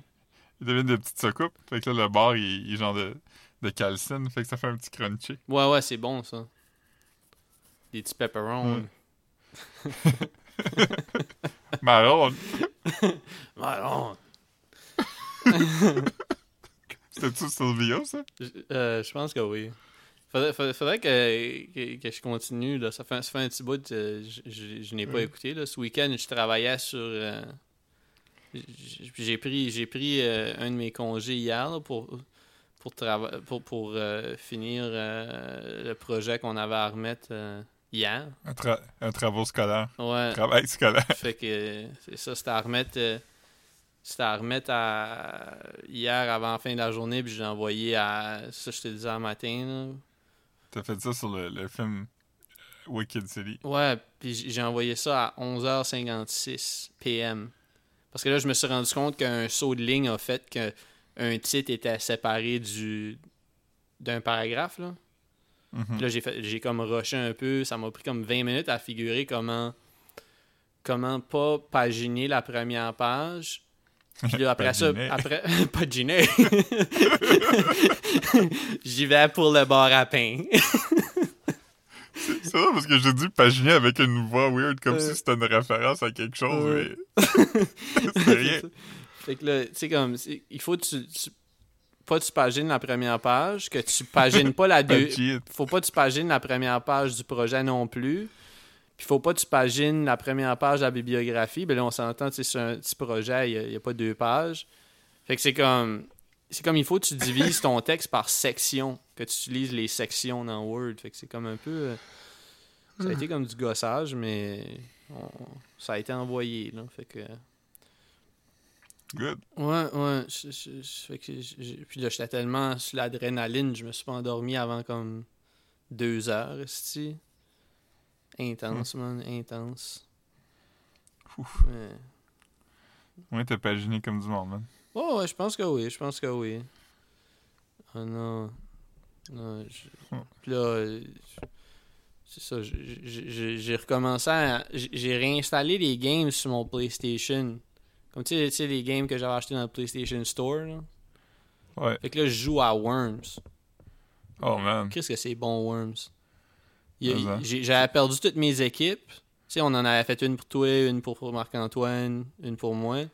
Ils deviennent des petites soucoupes. Fait que là, le bord, il est genre de calcine. Fait que ça fait un petit crunchy. Ouais, c'est bon, ça. Des petits pepperons. Ouais. Marron. Marron. C'était-tu Sylvia, ça? Je pense que oui. Faudrait que je continue. Là. Ça fait un petit bout. Je n'ai pas écouté. Là. Ce week-end, je travaillais sur... J'ai pris un de mes congés hier là, pour finir le projet qu'on avait à remettre hier. Un travail scolaire. Ouais. Travail scolaire. Fait que c'est ça, c'était à remettre hier avant la fin de la journée, puis je l'ai envoyé à ça, je te disais le matin. Là. T'as fait ça sur le film Wicked City. Ouais, puis j'ai envoyé ça à 11h56 p.m. Parce que là, je me suis rendu compte qu'un saut de ligne a fait qu'un titre était séparé d'un paragraphe. Là, mm-hmm. Là j'ai comme rushé un peu. Ça m'a pris comme 20 minutes à figurer comment pas paginer la première page. Puis là, après ça... Après... Paginer! J'y vais pour le bar à pain. C'est ça, parce que j'ai dit paginer avec une voix weird, comme si c'était une référence à quelque chose, mais c'est rien. Fait que là, tu sais, comme, il faut que tu pagines la première page, que tu pagines pas la deuxième. Faut pas que tu pagines la première page du projet non plus. Puis faut pas que tu pagines la première page de la bibliographie. Ben là, on s'entend, tu sais, c'est un petit projet, il y a pas 2 pages. Fait que c'est comme il faut que tu divises ton texte par section, que tu utilises les sections dans Word. Fait que c'est comme un peu... Ça a été comme du gossage, mais ça a été envoyé, là. Fait que... Good. Ouais. Fait que puis là, j'étais tellement sur l'adrénaline, je me suis pas endormi avant comme 2 heures, c'ti. Intense, man. Intense. Ouf. Ouais, t'as paginé comme du monde, man. Oh, ouais, je pense que oui. Ah oh, non. Puis là, c'est ça, j'ai recommencé à... J'ai réinstallé les games sur mon PlayStation. Comme tu sais les games que j'avais achetés dans le PlayStation Store, là. Ouais. Fait que là, je joue à Worms. Oh, man. Qu'est-ce que c'est bon, Worms? J'avais perdu toutes mes équipes. Tu sais, on en avait fait une pour toi, une pour Marc-Antoine, une pour moi.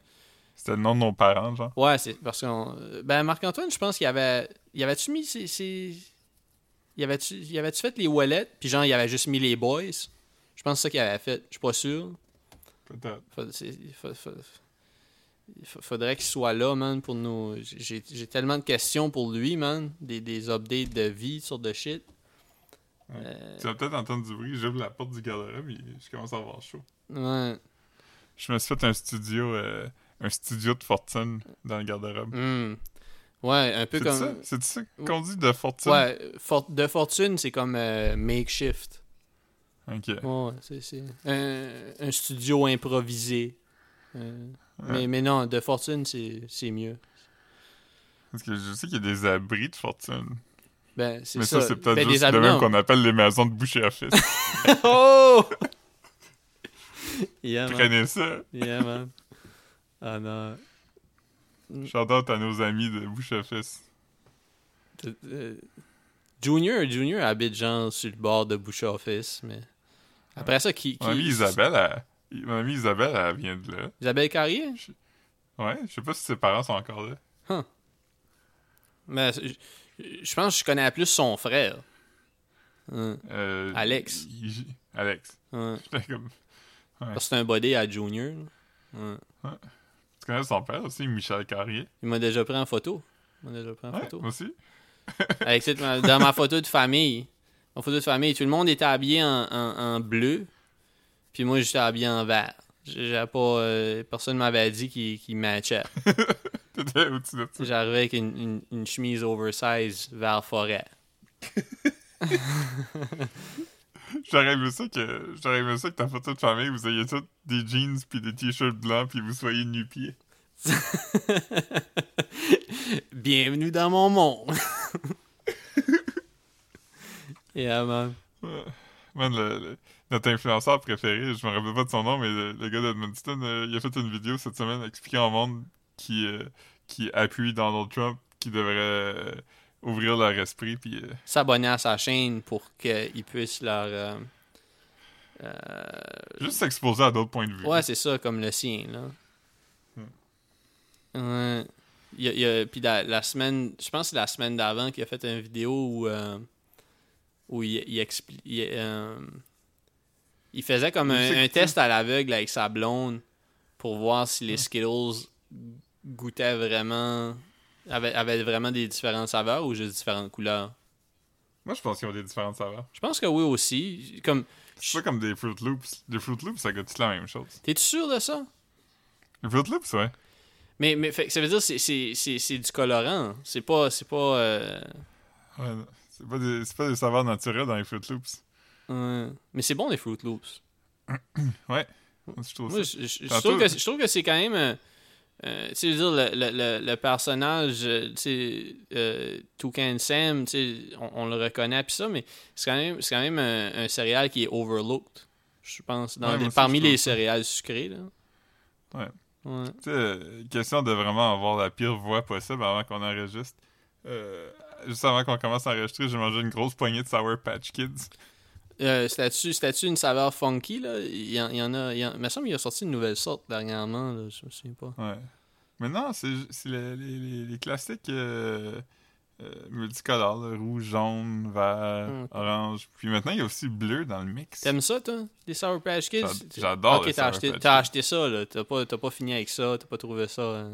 C'était le nom de nos parents, genre? Ouais, c'est parce que... Ben, Marc-Antoine, je pense qu'il avait... Il avait-tu mis ses... Il avait-tu fait les wallets? Puis genre, il avait juste mis les boys? Je pense que c'est ça qu'il avait fait. Je suis pas sûr. Peut-être. Faudrait qu'il soit là, man, pour nous... J'ai tellement de questions pour lui, man. Des updates de vie, sortes de shit. Ouais. Tu vas peut-être entendre du bruit. J'ouvre la porte du garde-robe et je commence à avoir chaud. Ouais. Je me suis fait un studio... Un studio de fortune dans le garde-robe. Mm. Ouais, un peu c'est comme... C'est ça qu'on dit, de fortune? Ouais, de fortune, c'est comme makeshift. OK. Ouais, c'est un studio improvisé. Mais non, de fortune, c'est mieux. Parce que je sais qu'il y a des abris de fortune. Ben, c'est ça. Mais ça, c'est peut-être juste le même qu'on appelle les maisons de boucher à fils. Oh! Yeah, prenez ça. Yeah, man. Ah non. Shout-out à nos amis de Bouche-à-Fils. Junior habite genre sur le bord de Bouche-à-Fils, mais... Après ça, qui... Mon amie Isabelle, elle vient de là. Isabelle Carrier? Ouais, je sais pas si ses parents sont encore là. Huh. Mais je pense que je connais plus son frère. Alex. Alex. Ouais. Comme... Ouais. C'est un body à Junior, là. Ouais. Tu connais son père aussi, Michel Carrier? Il m'a déjà pris en photo. Moi aussi. Avec dans ma photo de famille. Tout le monde était habillé en bleu. Puis moi, j'étais habillé en vert. J'avais pas... personne m'avait dit qu'il matchait. J'arrivais avec une chemise oversize vert forêt. J'aurais aimé ça que ta photo de famille, vous ayez tous des jeans puis des t-shirts blancs puis vous soyez nu-pieds. Bienvenue dans mon monde. Yeah, man. Man, notre influenceur préféré, je me rappelle pas de son nom, mais le gars d'Edmundston, il a fait une vidéo cette semaine expliquant au monde qui appuie Donald Trump, qui devrait... ouvrir leur esprit puis s'abonner à sa chaîne pour qu'ils puissent leur Juste s'exposer à d'autres points de vue. Ouais, c'est ça, comme le sien, là. Puis la semaine, je pense que c'est la semaine d'avant qu'il a fait une vidéo où il faisait comme un test à l'aveugle avec sa blonde pour voir si les Skittles goûtaient vraiment, avaient vraiment des différentes saveurs ou juste différentes couleurs. Moi, je pense qu'ils ont des différentes saveurs. Je pense que oui aussi. Comme... C'est pas comme des Fruit Loops. Des Fruit Loops, ça goûte la même chose. T'es-tu sûr de ça? Les Fruit Loops, ouais. Mais fait, ça veut dire que c'est du colorant. C'est pas Ouais, c'est pas des saveurs naturelles dans les Fruit Loops. Mais c'est bon, les Fruit Loops. Ouais. Je trouve que c'est quand même... tu veux dire, le personnage, Toucan Sam, on le reconnaît, pis ça, mais c'est quand même un céréale qui est overlooked, je pense, parmi les céréales sucrées, là. Ouais. Question de vraiment avoir la pire voix possible avant qu'on enregistre. Juste avant qu'on commence à enregistrer, j'ai mangé une grosse poignée de Sour Patch Kids. C'était-tu une saveur funky, là? Il y en a, il me semble qu'il a sorti une nouvelle sorte dernièrement, là, je me souviens pas. Ouais. Mais non, c'est les classiques multicolores, là, rouge, jaune, vert, orange. Puis maintenant, il y a aussi bleu dans le mix. T'aimes ça, toi? Les Sour Patch Kids? J'adore les Sour Patch Kids. T'as acheté ça, là. T'as pas fini avec ça, t'as pas trouvé ça...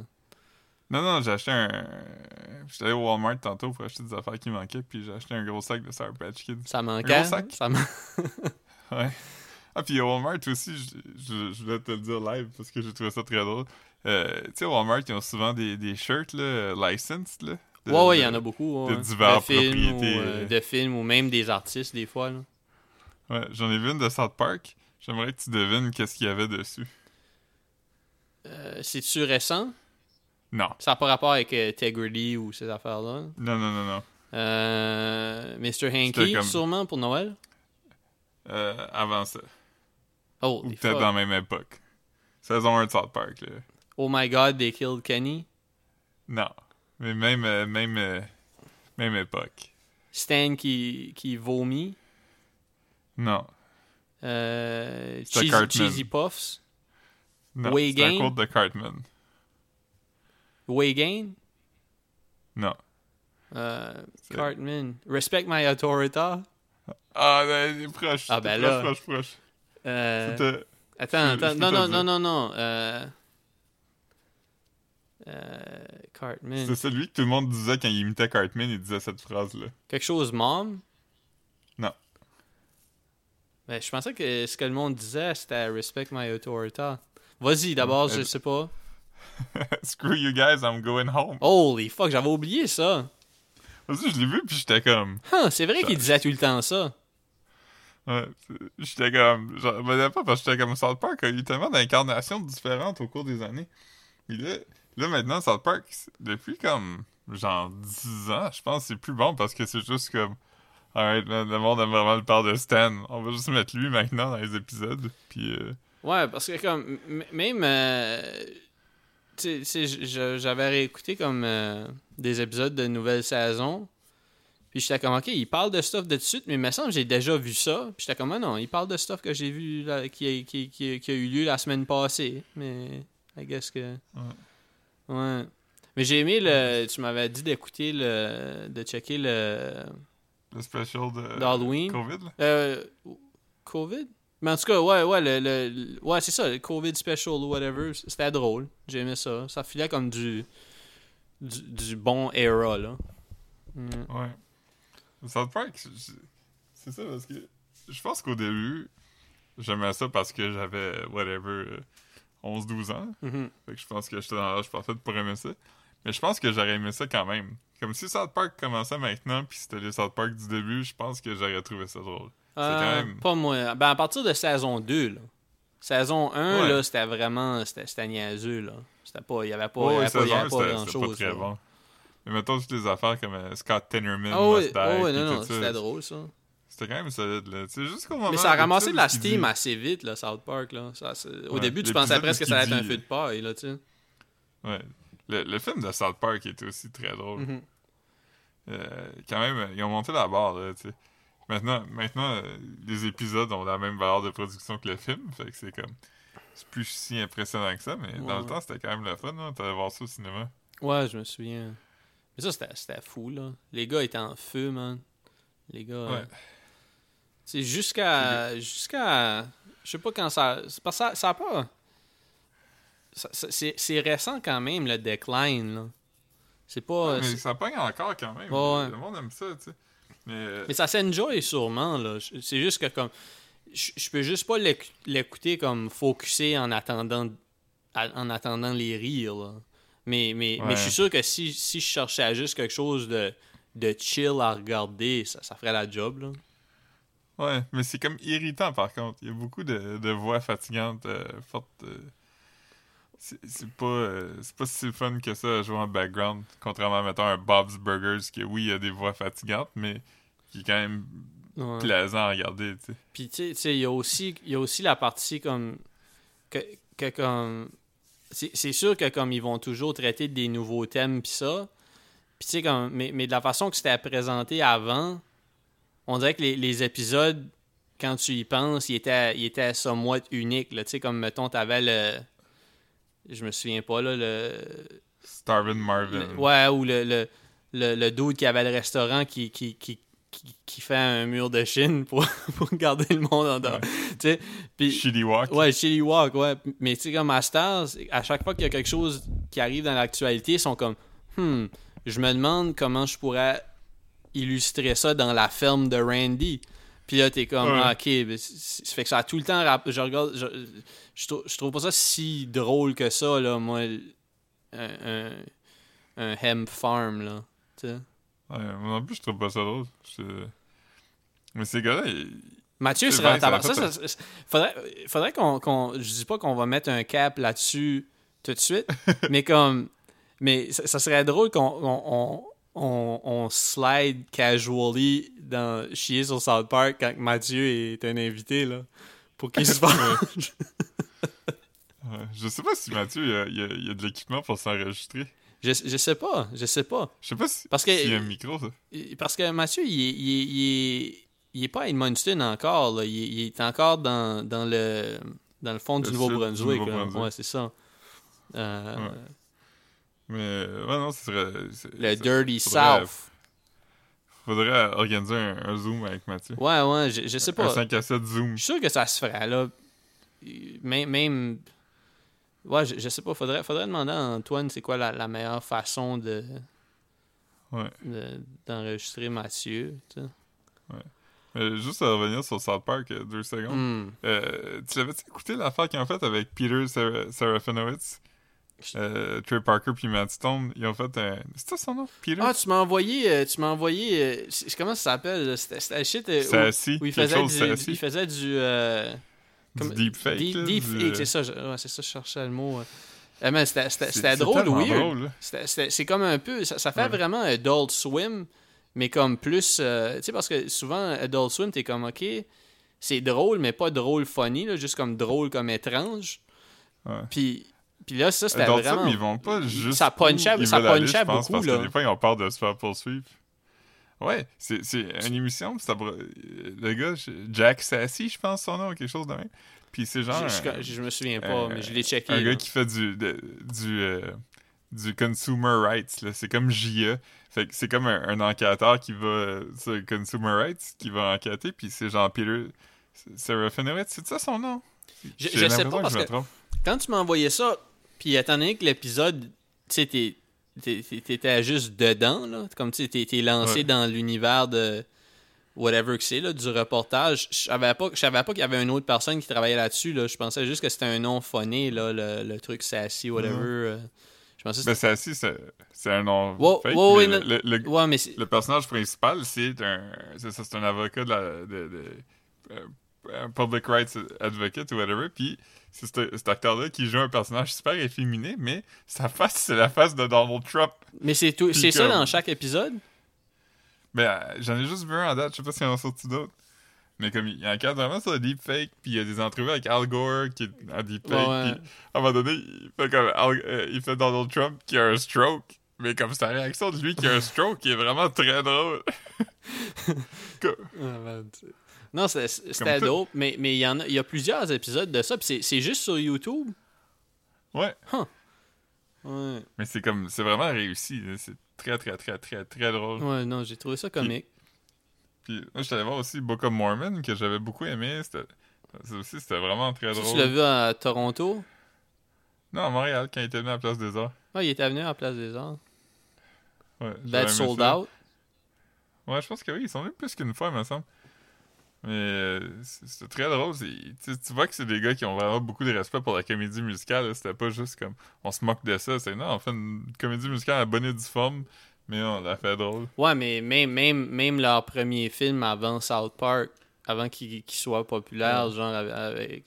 Non, j'ai acheté un... J'étais allé au Walmart tantôt pour acheter des affaires qui manquaient, puis j'ai acheté un gros sac de Sour Patch Kids. Ça manquait? Un gros sac? Ouais. Ah, puis au Walmart aussi, je voulais te le dire live, parce que j'ai trouvé ça très drôle. Tu sais, au Walmart, ils ont souvent des shirts, là, licensed, là. Ouais, il y en a beaucoup. Ouais. De divers propriétés. De films, ou même des artistes, des fois, là. Ouais, j'en ai vu une de South Park. J'aimerais que tu devines qu'est-ce qu'il y avait dessus. C'est-tu récent? Non. Ça n'a pas rapport avec Tegrity ou ces affaires-là? Non. Mr. Hanky, comme... sûrement, pour Noël? Avant ça. Oh, ou peut-être dans la même époque. Saison 1 de South Park, là. Oh my God, they killed Kenny? Non. Mais même époque. Stan qui vomit? Non. Cheesy Puffs? Non, c'est un quote de Cartman. Wayne? Non. Cartman. Respect my authority. Ah, ben, il est proche. Ah, ben là. Proche. Attends. Non. Cartman. C'est celui que tout le monde disait quand il imitait Cartman, il disait cette phrase-là. Quelque chose, mom? Non. Ben, je pensais que ce que le monde disait, c'était respect my authority. Vas-y, d'abord, je sais pas. Screw you guys, I'm going home. Holy fuck, j'avais oublié ça. Parce que je l'ai vu puis j'étais comme... c'est vrai qu'il disait tout le temps ça. Ouais, j'étais comme... Je me pas parce que j'étais comme South Park a eu tellement d'incarnations différentes au cours des années. Mais là maintenant, South Park, depuis comme genre 10 ans, je pense que c'est plus bon parce que c'est juste comme... Alright, le monde aime vraiment le part de Stan. On va juste mettre lui maintenant dans les épisodes. Puis... Ouais, parce que comme... Même... Tu sais, j'avais réécouté comme des épisodes de nouvelle saison. Puis j'étais comme, ok, il parle de stuff de suite, mais il me semble que j'ai déjà vu ça. Puis j'étais comme, ah non, il parle de stuff que j'ai vu, là, qui a eu lieu la semaine passée. Mais, I guess que... Ouais. Mais j'ai aimé le... Tu m'avais dit d'écouter le... De checker le... Le special d'Halloween. COVID, là? COVID? Mais en tout cas, ouais, ouais, c'est ça, le COVID special ou whatever, c'était drôle. J'aimais ça. Ça filait comme du bon era, là. Ouais. South Park, c'est ça, parce que je pense qu'au début, j'aimais ça parce que j'avais, 11-12 ans. Fait que je pense que j'étais dans l'âge parfait pour aimer ça. Mais je pense que j'aurais aimé ça quand même. Comme si South Park commençait maintenant, puis c'était les South Park du début, je pense que j'aurais trouvé ça drôle. Quand même... Pas moi. Ben, à partir de saison 2, là. Saison 1, ouais. Là, c'était vraiment... C'était niaiseux, là. C'était pas... Il y avait pas grand-chose. C'était pas très bon. Mais mettons toutes les affaires comme Scott Tenorman, c'était drôle, ça. C'était quand même solide, là. Tu sais, jusqu'au moment... Mais ça a ramassé de la steam assez vite, là, South Park, là. Au début, tu pensais presque que ça allait être un feu de paille, là, tu sais. Ouais. Le film de South Park était aussi très drôle. Quand même, ils ont monté la barre, là, tu sais. Maintenant, les épisodes ont la même valeur de production que le film, fait que c'est comme... C'est plus si impressionnant que ça, mais ouais. Dans le temps, c'était quand même le fun, là. T'allais voir ça au cinéma. Ouais, je me souviens. Mais ça, c'était fou, là. Les gars étaient en feu, man. Les gars... Ouais. C'est jusqu'à... Je sais pas quand ça... C'est parce que ça a pas... C'est récent quand même, le décline, là. C'est pas... Ouais, mais ça pogne encore quand même. Ouais. Le monde aime ça, tu sais. Mais ça s'enjoy sûrement, là. C'est juste que comme... Je peux juste pas l'écouter comme focusé en attendant les rires, là. Mais je suis sûr que si je cherchais à juste quelque chose de chill à regarder, ça ferait la job, là. Ouais, mais c'est comme irritant, par contre. Il y a beaucoup de voix fatigantes, fortes... C'est pas si fun que ça à jouer en background, contrairement à, mettons, un Bob's Burgers, que oui, il y a des voix fatigantes, mais qui est quand même plaisant à regarder, tu sais. Puis, tu sais, il y a aussi la partie comme... que comme... C'est sûr que comme ils vont toujours traiter des nouveaux thèmes pis ça, pis tu sais, comme... Mais de la façon que c'était présenté avant, on dirait que les épisodes, quand tu y penses, ils étaient somewhat uniques, là, tu sais, comme, mettons, t'avais le... Je me souviens pas, là, le... Starvin' Marvin. Ou le dude qui avait le restaurant qui fait un mur de Chine pour garder le monde en dehors. Ouais. Chili Walk. Ouais, Chili Walk, ouais. Mais tu sais, comme à Stars, à chaque fois qu'il y a quelque chose qui arrive dans l'actualité, ils sont comme, je me demande comment je pourrais illustrer ça dans la ferme de Randy. Puis là, t'es comme, ok, ça fait que ça a tout le temps... Je trouve pas ça si drôle que ça, là, moi, un hemp farm, là, tu sais. Ouais, moi non plus, je trouve pas ça drôle. Mais ces gars-là, Mathieu serait en tabac. Ça, faudrait qu'on... Je dis pas qu'on va mettre un cap là-dessus tout de suite, mais comme... Mais ça serait drôle qu'on slide casually dans chier sur South Park quand Mathieu est un invité, là, pour qu'il se venge. Je sais pas si Mathieu, il y a de l'équipement pour s'enregistrer. Je sais pas. Je sais pas s'il y a un micro, ça. Parce que Mathieu, il est pas à Edmundston encore, là. Il est encore dans le fond du Nouveau-Brunswick. Ouais, c'est ça. Ouais. Mais, ouais, non, ce serait... Dirty South. Faudrait organiser un Zoom avec Mathieu. Ouais, je sais pas. Un 5 à 7 Zoom. Je suis sûr que ça se ferait, là. Même... Ouais, je sais pas. Faudrait demander à Antoine c'est quoi la meilleure façon d'enregistrer Mathieu, tu sais. Ouais. Juste à revenir sur South Park, 2 secondes. Tu l'avais-tu écouté l'affaire qu'en fait avec Peter Serafinowicz? Trey Parker puis Matt Stone, ils ont fait un... C'est ça son nom? Peter? Ah, tu m'as envoyé... Comment ça s'appelle? C'était le shit... où il faisait du... du deepfake. Deepfake, c'est ça. Ouais, c'est ça, je cherchais le mot. Mais c'était drôle, oui. C'est comme un peu... Ça fait vraiment Adult Swim, mais comme plus... tu sais, parce que souvent, Adult Swim, t'es comme, OK, c'est drôle, mais pas drôle funny, là, juste comme drôle, comme étrange. Ouais. Puis là, ça, c'était vraiment... Dans ils vont pas juste... Ça punchait beaucoup, parce là. Parce que des fois, ils ont peur de se faire poursuivre. Ouais, c'est une émission. Le gars, Jack Sassy, je pense son nom, ou quelque chose de même. Puis c'est genre... Je me souviens pas, mais je l'ai checké. Un gars qui fait du consumer rights, là. C'est comme JE. Fait que c'est comme un enquêteur qui va... sur consumer rights, qui va enquêter, puis c'est Jean-Pierre Ferland. C'est ça son nom? Je sais pas, parce que quand tu m'as envoyé ça... Puis étant donné que l'épisode, tu sais, t'étais juste dedans, là, comme tu sais, t'es lancé dans l'univers de whatever que c'est, là, du reportage, je savais pas qu'il y avait une autre personne qui travaillait là-dessus, là. Je pensais juste que c'était un nom phoné, là, le truc Sassy, whatever. Je pensais que Sassy, c'est un nom fake, mais le personnage principal, c'est un avocat de public rights advocate ou whatever, puis... C'est cet acteur-là qui joue un personnage super efféminé, mais sa face, c'est la face de Donald Trump. Mais c'est tout, c'est comme... ça dans chaque épisode? Ben, j'en ai juste vu un en date, je sais pas s'il y en a sorti d'autres. Mais comme il encadre vraiment sur le deepfake, puis il y a des entrevues avec Al Gore qui est en deepfake, puis à un moment donné, il fait Donald Trump qui a un stroke. Mais comme sa réaction de lui qui a un stroke qui est vraiment très drôle. Non, c'était dope, mais il y a plusieurs épisodes de ça, puis c'est juste sur YouTube. Ouais. Huh. Ouais. Mais c'est vraiment réussi. C'est très, très, très, très, très drôle. Ouais, non, j'ai trouvé ça comique. Puis moi, je suis allé voir aussi Book of Mormon, que j'avais beaucoup aimé. C'était vraiment très drôle. Tu l'as vu à Toronto? Non, à Montréal, quand il était venu à la Place des Arts. Ouais, il était venu à la Place des Arts. Ouais. That's sold out. Ouais, je pense que oui, ils sont venus plus qu'une fois, il me semble. Mais c'était très drôle. Tu vois que c'est des gars qui ont vraiment beaucoup de respect pour la comédie musicale. Là. C'était pas juste comme on se moque de ça. C'est non, on fait une comédie musicale à bonne et due forme, mais on la fait drôle. Ouais, mais même leur premier film avant South Park, avant qu'ils soient populaires, ouais. Genre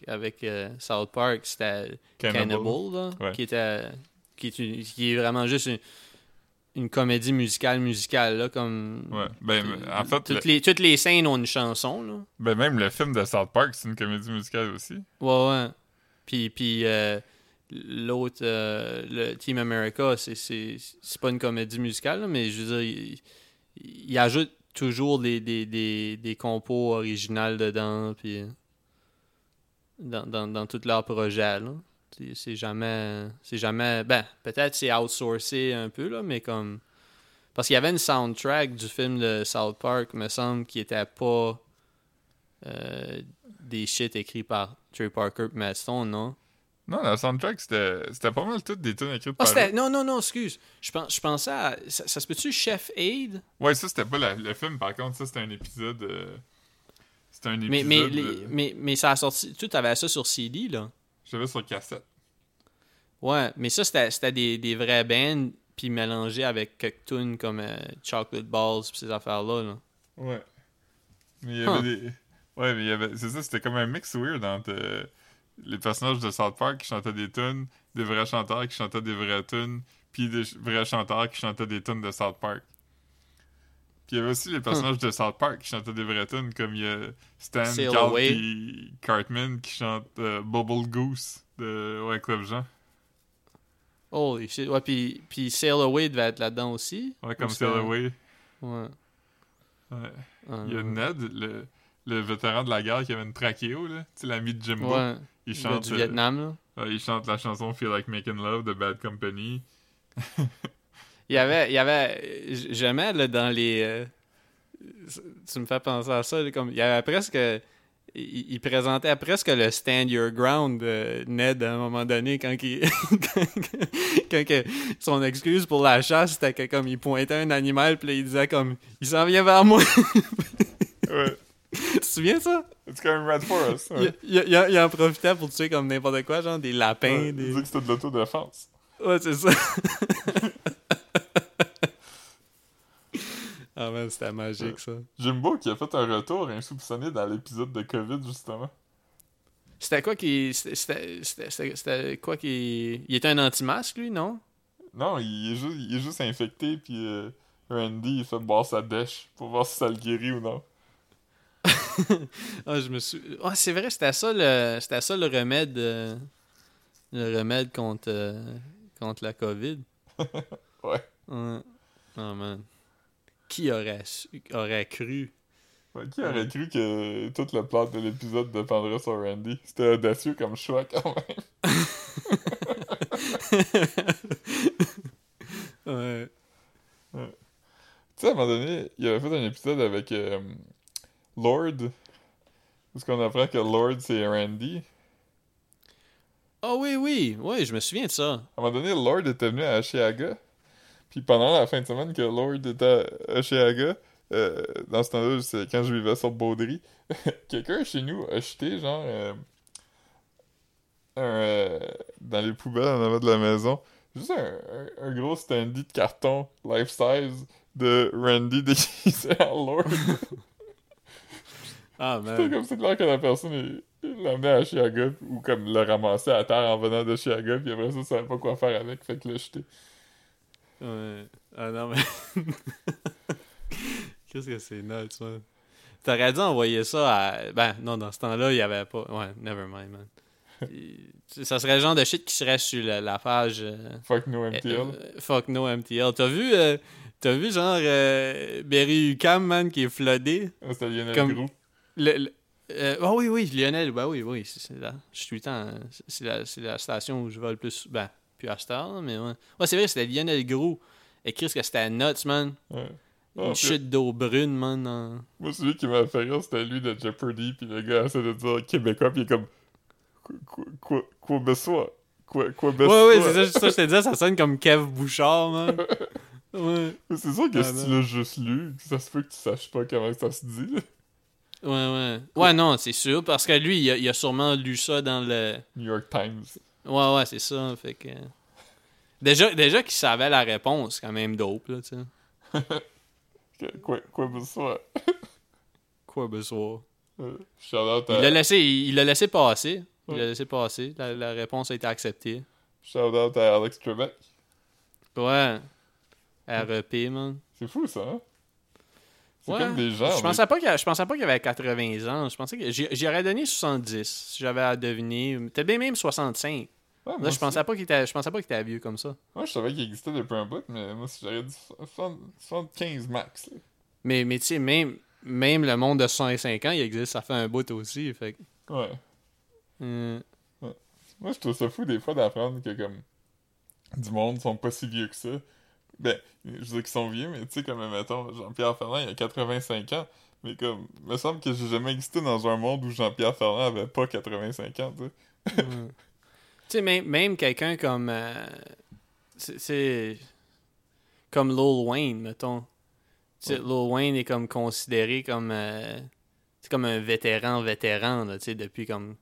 avec South Park, c'était Cannibal là, ouais. qui est vraiment juste une comédie musicale là, comme ouais, ben en fait toutes les scènes ont une chanson là. Ben même le film de South Park, c'est une comédie musicale aussi. Ouais. Puis l'autre le Team America, c'est pas une comédie musicale là, mais je veux dire il ajoute toujours des compos originales dedans puis dans tout leur projet là. C'est jamais... Ben, peut-être c'est outsourcé un peu, là, mais comme... Parce qu'il y avait une soundtrack du film de South Park, me semble, qui était pas des shit écrits par Trey Parker et Matt Stone, non? Non, la soundtrack, c'était pas mal toutes des tunes écrites par... Non, excuse. Je pensais à... Ça se peut-tu, Chef Aid? Ouais, ça, c'était pas le film, par contre. Ça, c'était un épisode... Mais ça a sorti... Tu avais ça sur CD, là. Je l'avais sur cassette. Ouais, mais ça, c'était des vrais bands, puis mélangés avec quelques tunes comme Chocolate Balls, pis ces affaires-là. Là. Ouais. Mais il y avait des. Ouais, mais il y avait. C'est ça, c'était comme un mix weird entre les personnages de South Park qui chantaient des tunes, des vrais chanteurs qui chantaient des vraies tunes, puis des vrais chanteurs qui chantaient des tunes de South Park. Puis il y avait aussi les personnages de South Park qui chantaient des vraies tunes, comme il y a Stan, Carl et Cartman qui chantent Bubble Goose de Wyclef Jean. Holy shit. Ouais, puis Sail Away devait être là-dedans aussi. Ouais, comme Sail Away. Ouais. Il y a Ned, le vétéran de la guerre qui avait une trachéo, là. Tu sais, l'ami de Jimbo. Ouais. Il chante. Du Vietnam, là. Ouais, il chante la chanson Feel Like Making Love de Bad Company. Il y avait jamais là, dans les tu me fais penser à ça comme il y avait presque il présentait presque le Stand Your Ground de Ned à un moment donné quand son excuse pour la chasse c'était que comme il pointait un animal puis il disait comme il s'en vient vers moi. Ouais. Tu te souviens ça? It's comme Red Forest. Ouais. Il en profitait pour tuer comme n'importe quoi, genre des lapins. Ouais, il disait que c'était de l'autodéfense. Ouais, c'est ça. Ah ben, c'était magique, ça. Jimbo qui a fait un retour insoupçonné dans l'épisode de COVID, justement. C'était quoi qui... C'était quoi qui... Il était un anti-masque, lui, non? Non, il est juste infecté, puis Randy, il fait boire sa dèche pour voir si ça le guérit ou non. Ah, c'est vrai, c'était ça le remède... Le remède contre la COVID. Ouais. Ouais. Oh, man. Qui aurait cru? Ouais, qui aurait cru que toute la plate de l'épisode dépendrait sur Randy? C'était audacieux comme choix, quand même. Ouais. Ouais. Tu sais, à un moment donné, il avait fait un épisode avec Lord. Où qu'on apprend que Lord, c'est Randy. Ah oh, oui, je me souviens de ça. À un moment donné, Lord était venu à Osheaga. Puis pendant la fin de semaine que Lord était à Osheaga, dans ce temps-là, c'est quand je vivais sur Beaudry, quelqu'un chez nous a jeté, genre, dans les poubelles en avant de la maison, juste un gros standy de carton, life size, de Randy déguisé en Lord. Ah, man. C'était comme c'est clair que la personne l'emmenait à Osheaga, ou comme le ramassait à terre en venant de Osheaga, puis après ça, savait pas quoi faire avec, fait que l'a jeté. Ouais. Ah non, mais. Qu'est-ce que c'est nuts, man? T'aurais dû envoyer ça à. Ben, non, dans ce temps-là, il y avait pas. Ouais, never mind, man. Ça serait le genre de shit qui serait sur la page... Fuck No MTL. Fuck No MTL. T'as vu genre Berry Ucam, man, qui est floodé? Ah, c'était Lionel Gros. Ah oui, Lionel, ben oui, c'est là. Je suis tout le temps... C'est la station où je vais le plus... Ben, puis à Star, là, mais ouais. Ouais, c'est vrai, c'était Lionel Gros. Écrit ce que c'était à Nuts, man. Ouais. Une chute d'eau brune, man. En... Moi, celui qui m'a fait rire, c'était lui de Jeopardy, puis le gars essaie de dire québécois, puis il est comme... Quoi be soi? Quoi be soi? Ouais, c'est ça, je te disais, ça sonne comme Kev Bouchard, man. Ouais. Mais c'est sûr que si tu l'as juste lu, ça se peut que tu saches pas comment ça se dit. Ouais. Ouais, non, c'est sûr, parce que lui, il a sûrement lu ça dans le... New York Times. Ouais, c'est ça, fait que... Déjà qu'il savait la réponse, quand même dope, là, tu sais. Quoi be soi? Quoi be soi? Il l'a laissé passer. Il l'a laissé passer. La réponse a été acceptée. Shout out à Alex Trebek. Ouais. R.E.P., man. C'est fou, ça. Hein? C'est comme des gens. Je pensais pas qu'il avait 80 ans. Je pensais que j'aurais donné 70 si j'avais à deviner. Peut-être bien même 65. Ouais, là, je pensais pas qu'il était vieux comme ça. Moi, je savais qu'il existait depuis un bout, mais moi, si j'aurais dit 75 max. Là. Mais tu sais, même le monde de 65 ans, il existe, ça fait un bout aussi, fait que... Ouais. Ouais. Moi, je trouve ça fou des fois d'apprendre que, comme, du monde sont pas si vieux que ça. Ben, je dis qu'ils sont vieux, mais tu sais, comme, mettons, Jean-Pierre Ferland, il a 85 ans, mais comme, il me semble que j'ai jamais existé dans un monde où Jean-Pierre Ferland avait pas 85 ans, tu sais. Tu sais, même quelqu'un comme... c'est... Comme Lil Wayne, mettons. Ouais. Lil Wayne est comme considéré comme comme un vétéran là, depuis comme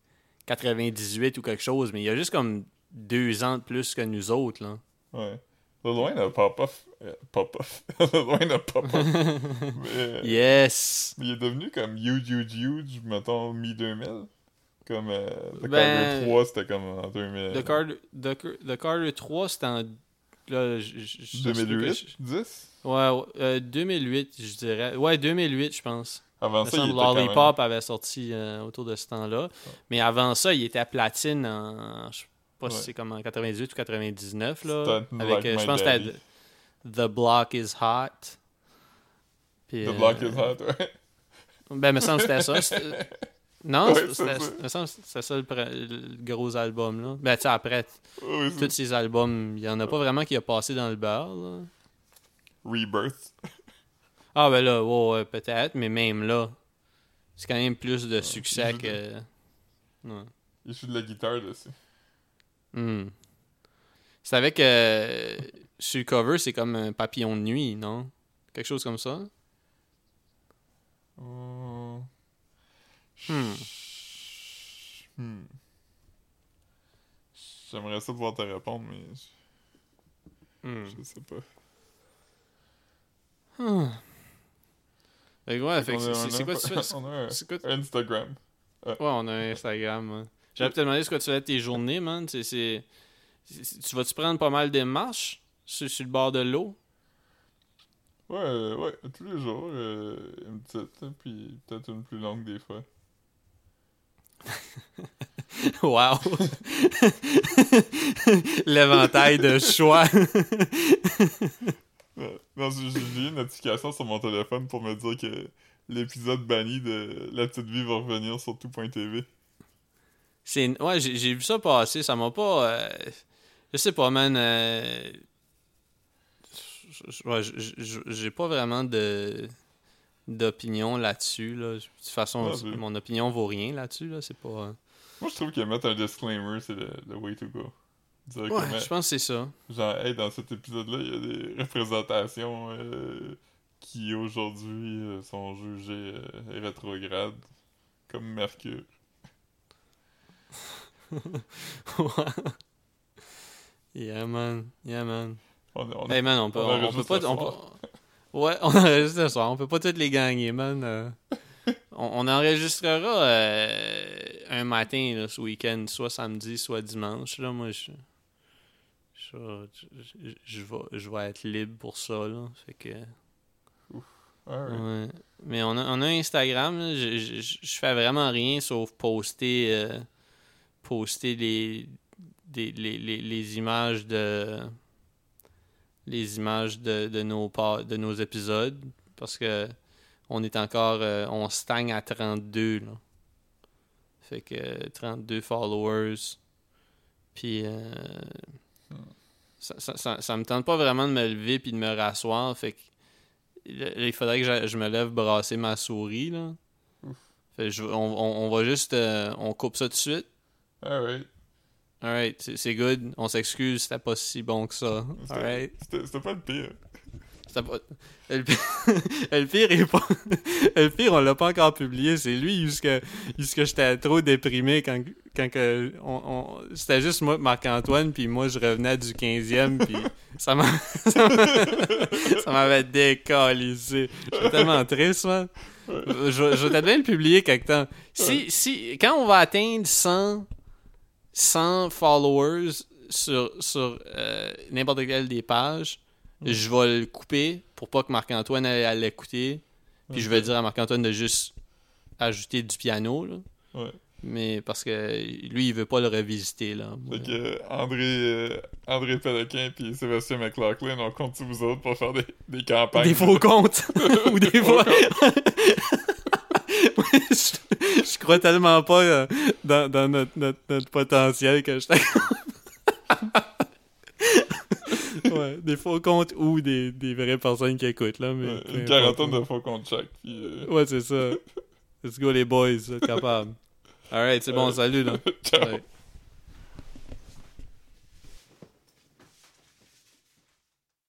98 ou quelque chose, mais il a juste comme 2 ans de plus que nous autres là. Ouais. Lil Wayne a pop-off. Lil Wayne a pop-off. Yes. Il est devenu comme huge mettons mi-2000. Comme The Carter 3, c'était comme en 2000. The Carter 3, c'était en là, 2008, 10? Ouais, 2008, je dirais. Ouais, 2008, je pense. Avant ça, Lollipop avait sorti autour de ce temps-là. Ouais. Mais avant ça, il était à platine en... Je sais pas si c'est comme en 98 ou 99, là. Avec, je pense que c'était The Block is Hot. Puis, The Block is Hot, ouais. Ben, me semble que c'était ça. C'était... Non, ouais, c'est ça le gros album, là. Ben, tu sais, après, tous ces albums, il n'y en a pas vraiment qui a passé dans le beurre, là. Rebirth. Ah, ben là, ouais, peut-être, mais même là, c'est quand même plus de succès que... Ouais. Il joue de la guitare, dessus. C'est avec... sur le cover, c'est comme un papillon de nuit, non? Quelque chose comme ça? J'aimerais ça pouvoir te répondre, mais je sais pas. Fait que ouais, fait c'est quoi tu fais? On a un Instagram. Ouais, on a un Instagram. Hein. J'avais peut-être demandé ce que tu fais de tes journées, man. Tu vas-tu prendre pas mal de marches sur le bord de l'eau? Ouais, tous les jours. Une petite, hein, puis peut-être une plus longue des fois. Wow! L'éventail de choix! Non, j'ai eu une notification sur mon téléphone pour me dire que l'épisode banni de La Petite Vie va revenir sur tout.tv. Ouais, j'ai vu ça passer, ça m'a pas... Je sais pas, man... Ouais, j'ai pas vraiment d'opinion là-dessus, là. De toute façon, mon opinion vaut rien là-dessus, là. C'est pas... Moi, je trouve que mettre un disclaimer, c'est le way to go. Ouais, je pense que c'est ça. Genre, hey, dans cet épisode-là, il y a des représentations qui, aujourd'hui, sont jugées rétrogrades, comme Mercure. Yeah, man. Hey, man, on enregistre ce soir. On peut pas toutes les gagner, man. On enregistrera un matin, là, ce week-end, soit samedi, soit dimanche. Là, moi, je vais être libre pour ça, là. Fait que... Ouf. Alright. Ouais. Mais on a Instagram, là. Je fais vraiment rien sauf poster poster les images de de nos épisodes parce que on est encore on stagne à 32 là. Fait que 32 followers puis ça me tente pas vraiment de me lever puis de me rasseoir, fait que il faudrait que je me lève brasser ma souris là. Fait que on va juste on coupe ça tout de suite. Alright, c'est good. On s'excuse, c'était pas si bon que ça. Alright. C'était pas le pire. Le pire, on l'a pas encore publié. C'est lui, jusque j'étais trop déprimé quand c'était juste moi, Marc-Antoine, puis moi, je revenais du 15e, puis ça m'avait décalissé. J'étais tellement triste, moi. Je vais peut-être bien le publier quelque temps. Si, quand on va atteindre 100 followers sur n'importe quelle des pages, je vais le couper pour pas que Marc-Antoine aille l'écouter. Puis je vais dire à Marc-Antoine de juste ajouter du piano. Là. Ouais. Mais parce que lui, il veut pas le revisiter. Là. Fait que André Péloquin et Sébastien McLaughlin, on compte sur vous autres pour faire des campagnes. Des faux comptes! Ou des faux je crois tellement pas dans notre potentiel que je ouais, des faux comptes ou des vraies personnes qui écoutent là, mais une quarantaine de faux comptes chaque puis, ouais c'est ça. Let's go les boys, c'est capable. Alright, c'est bon, salut là. Ciao. Ouais.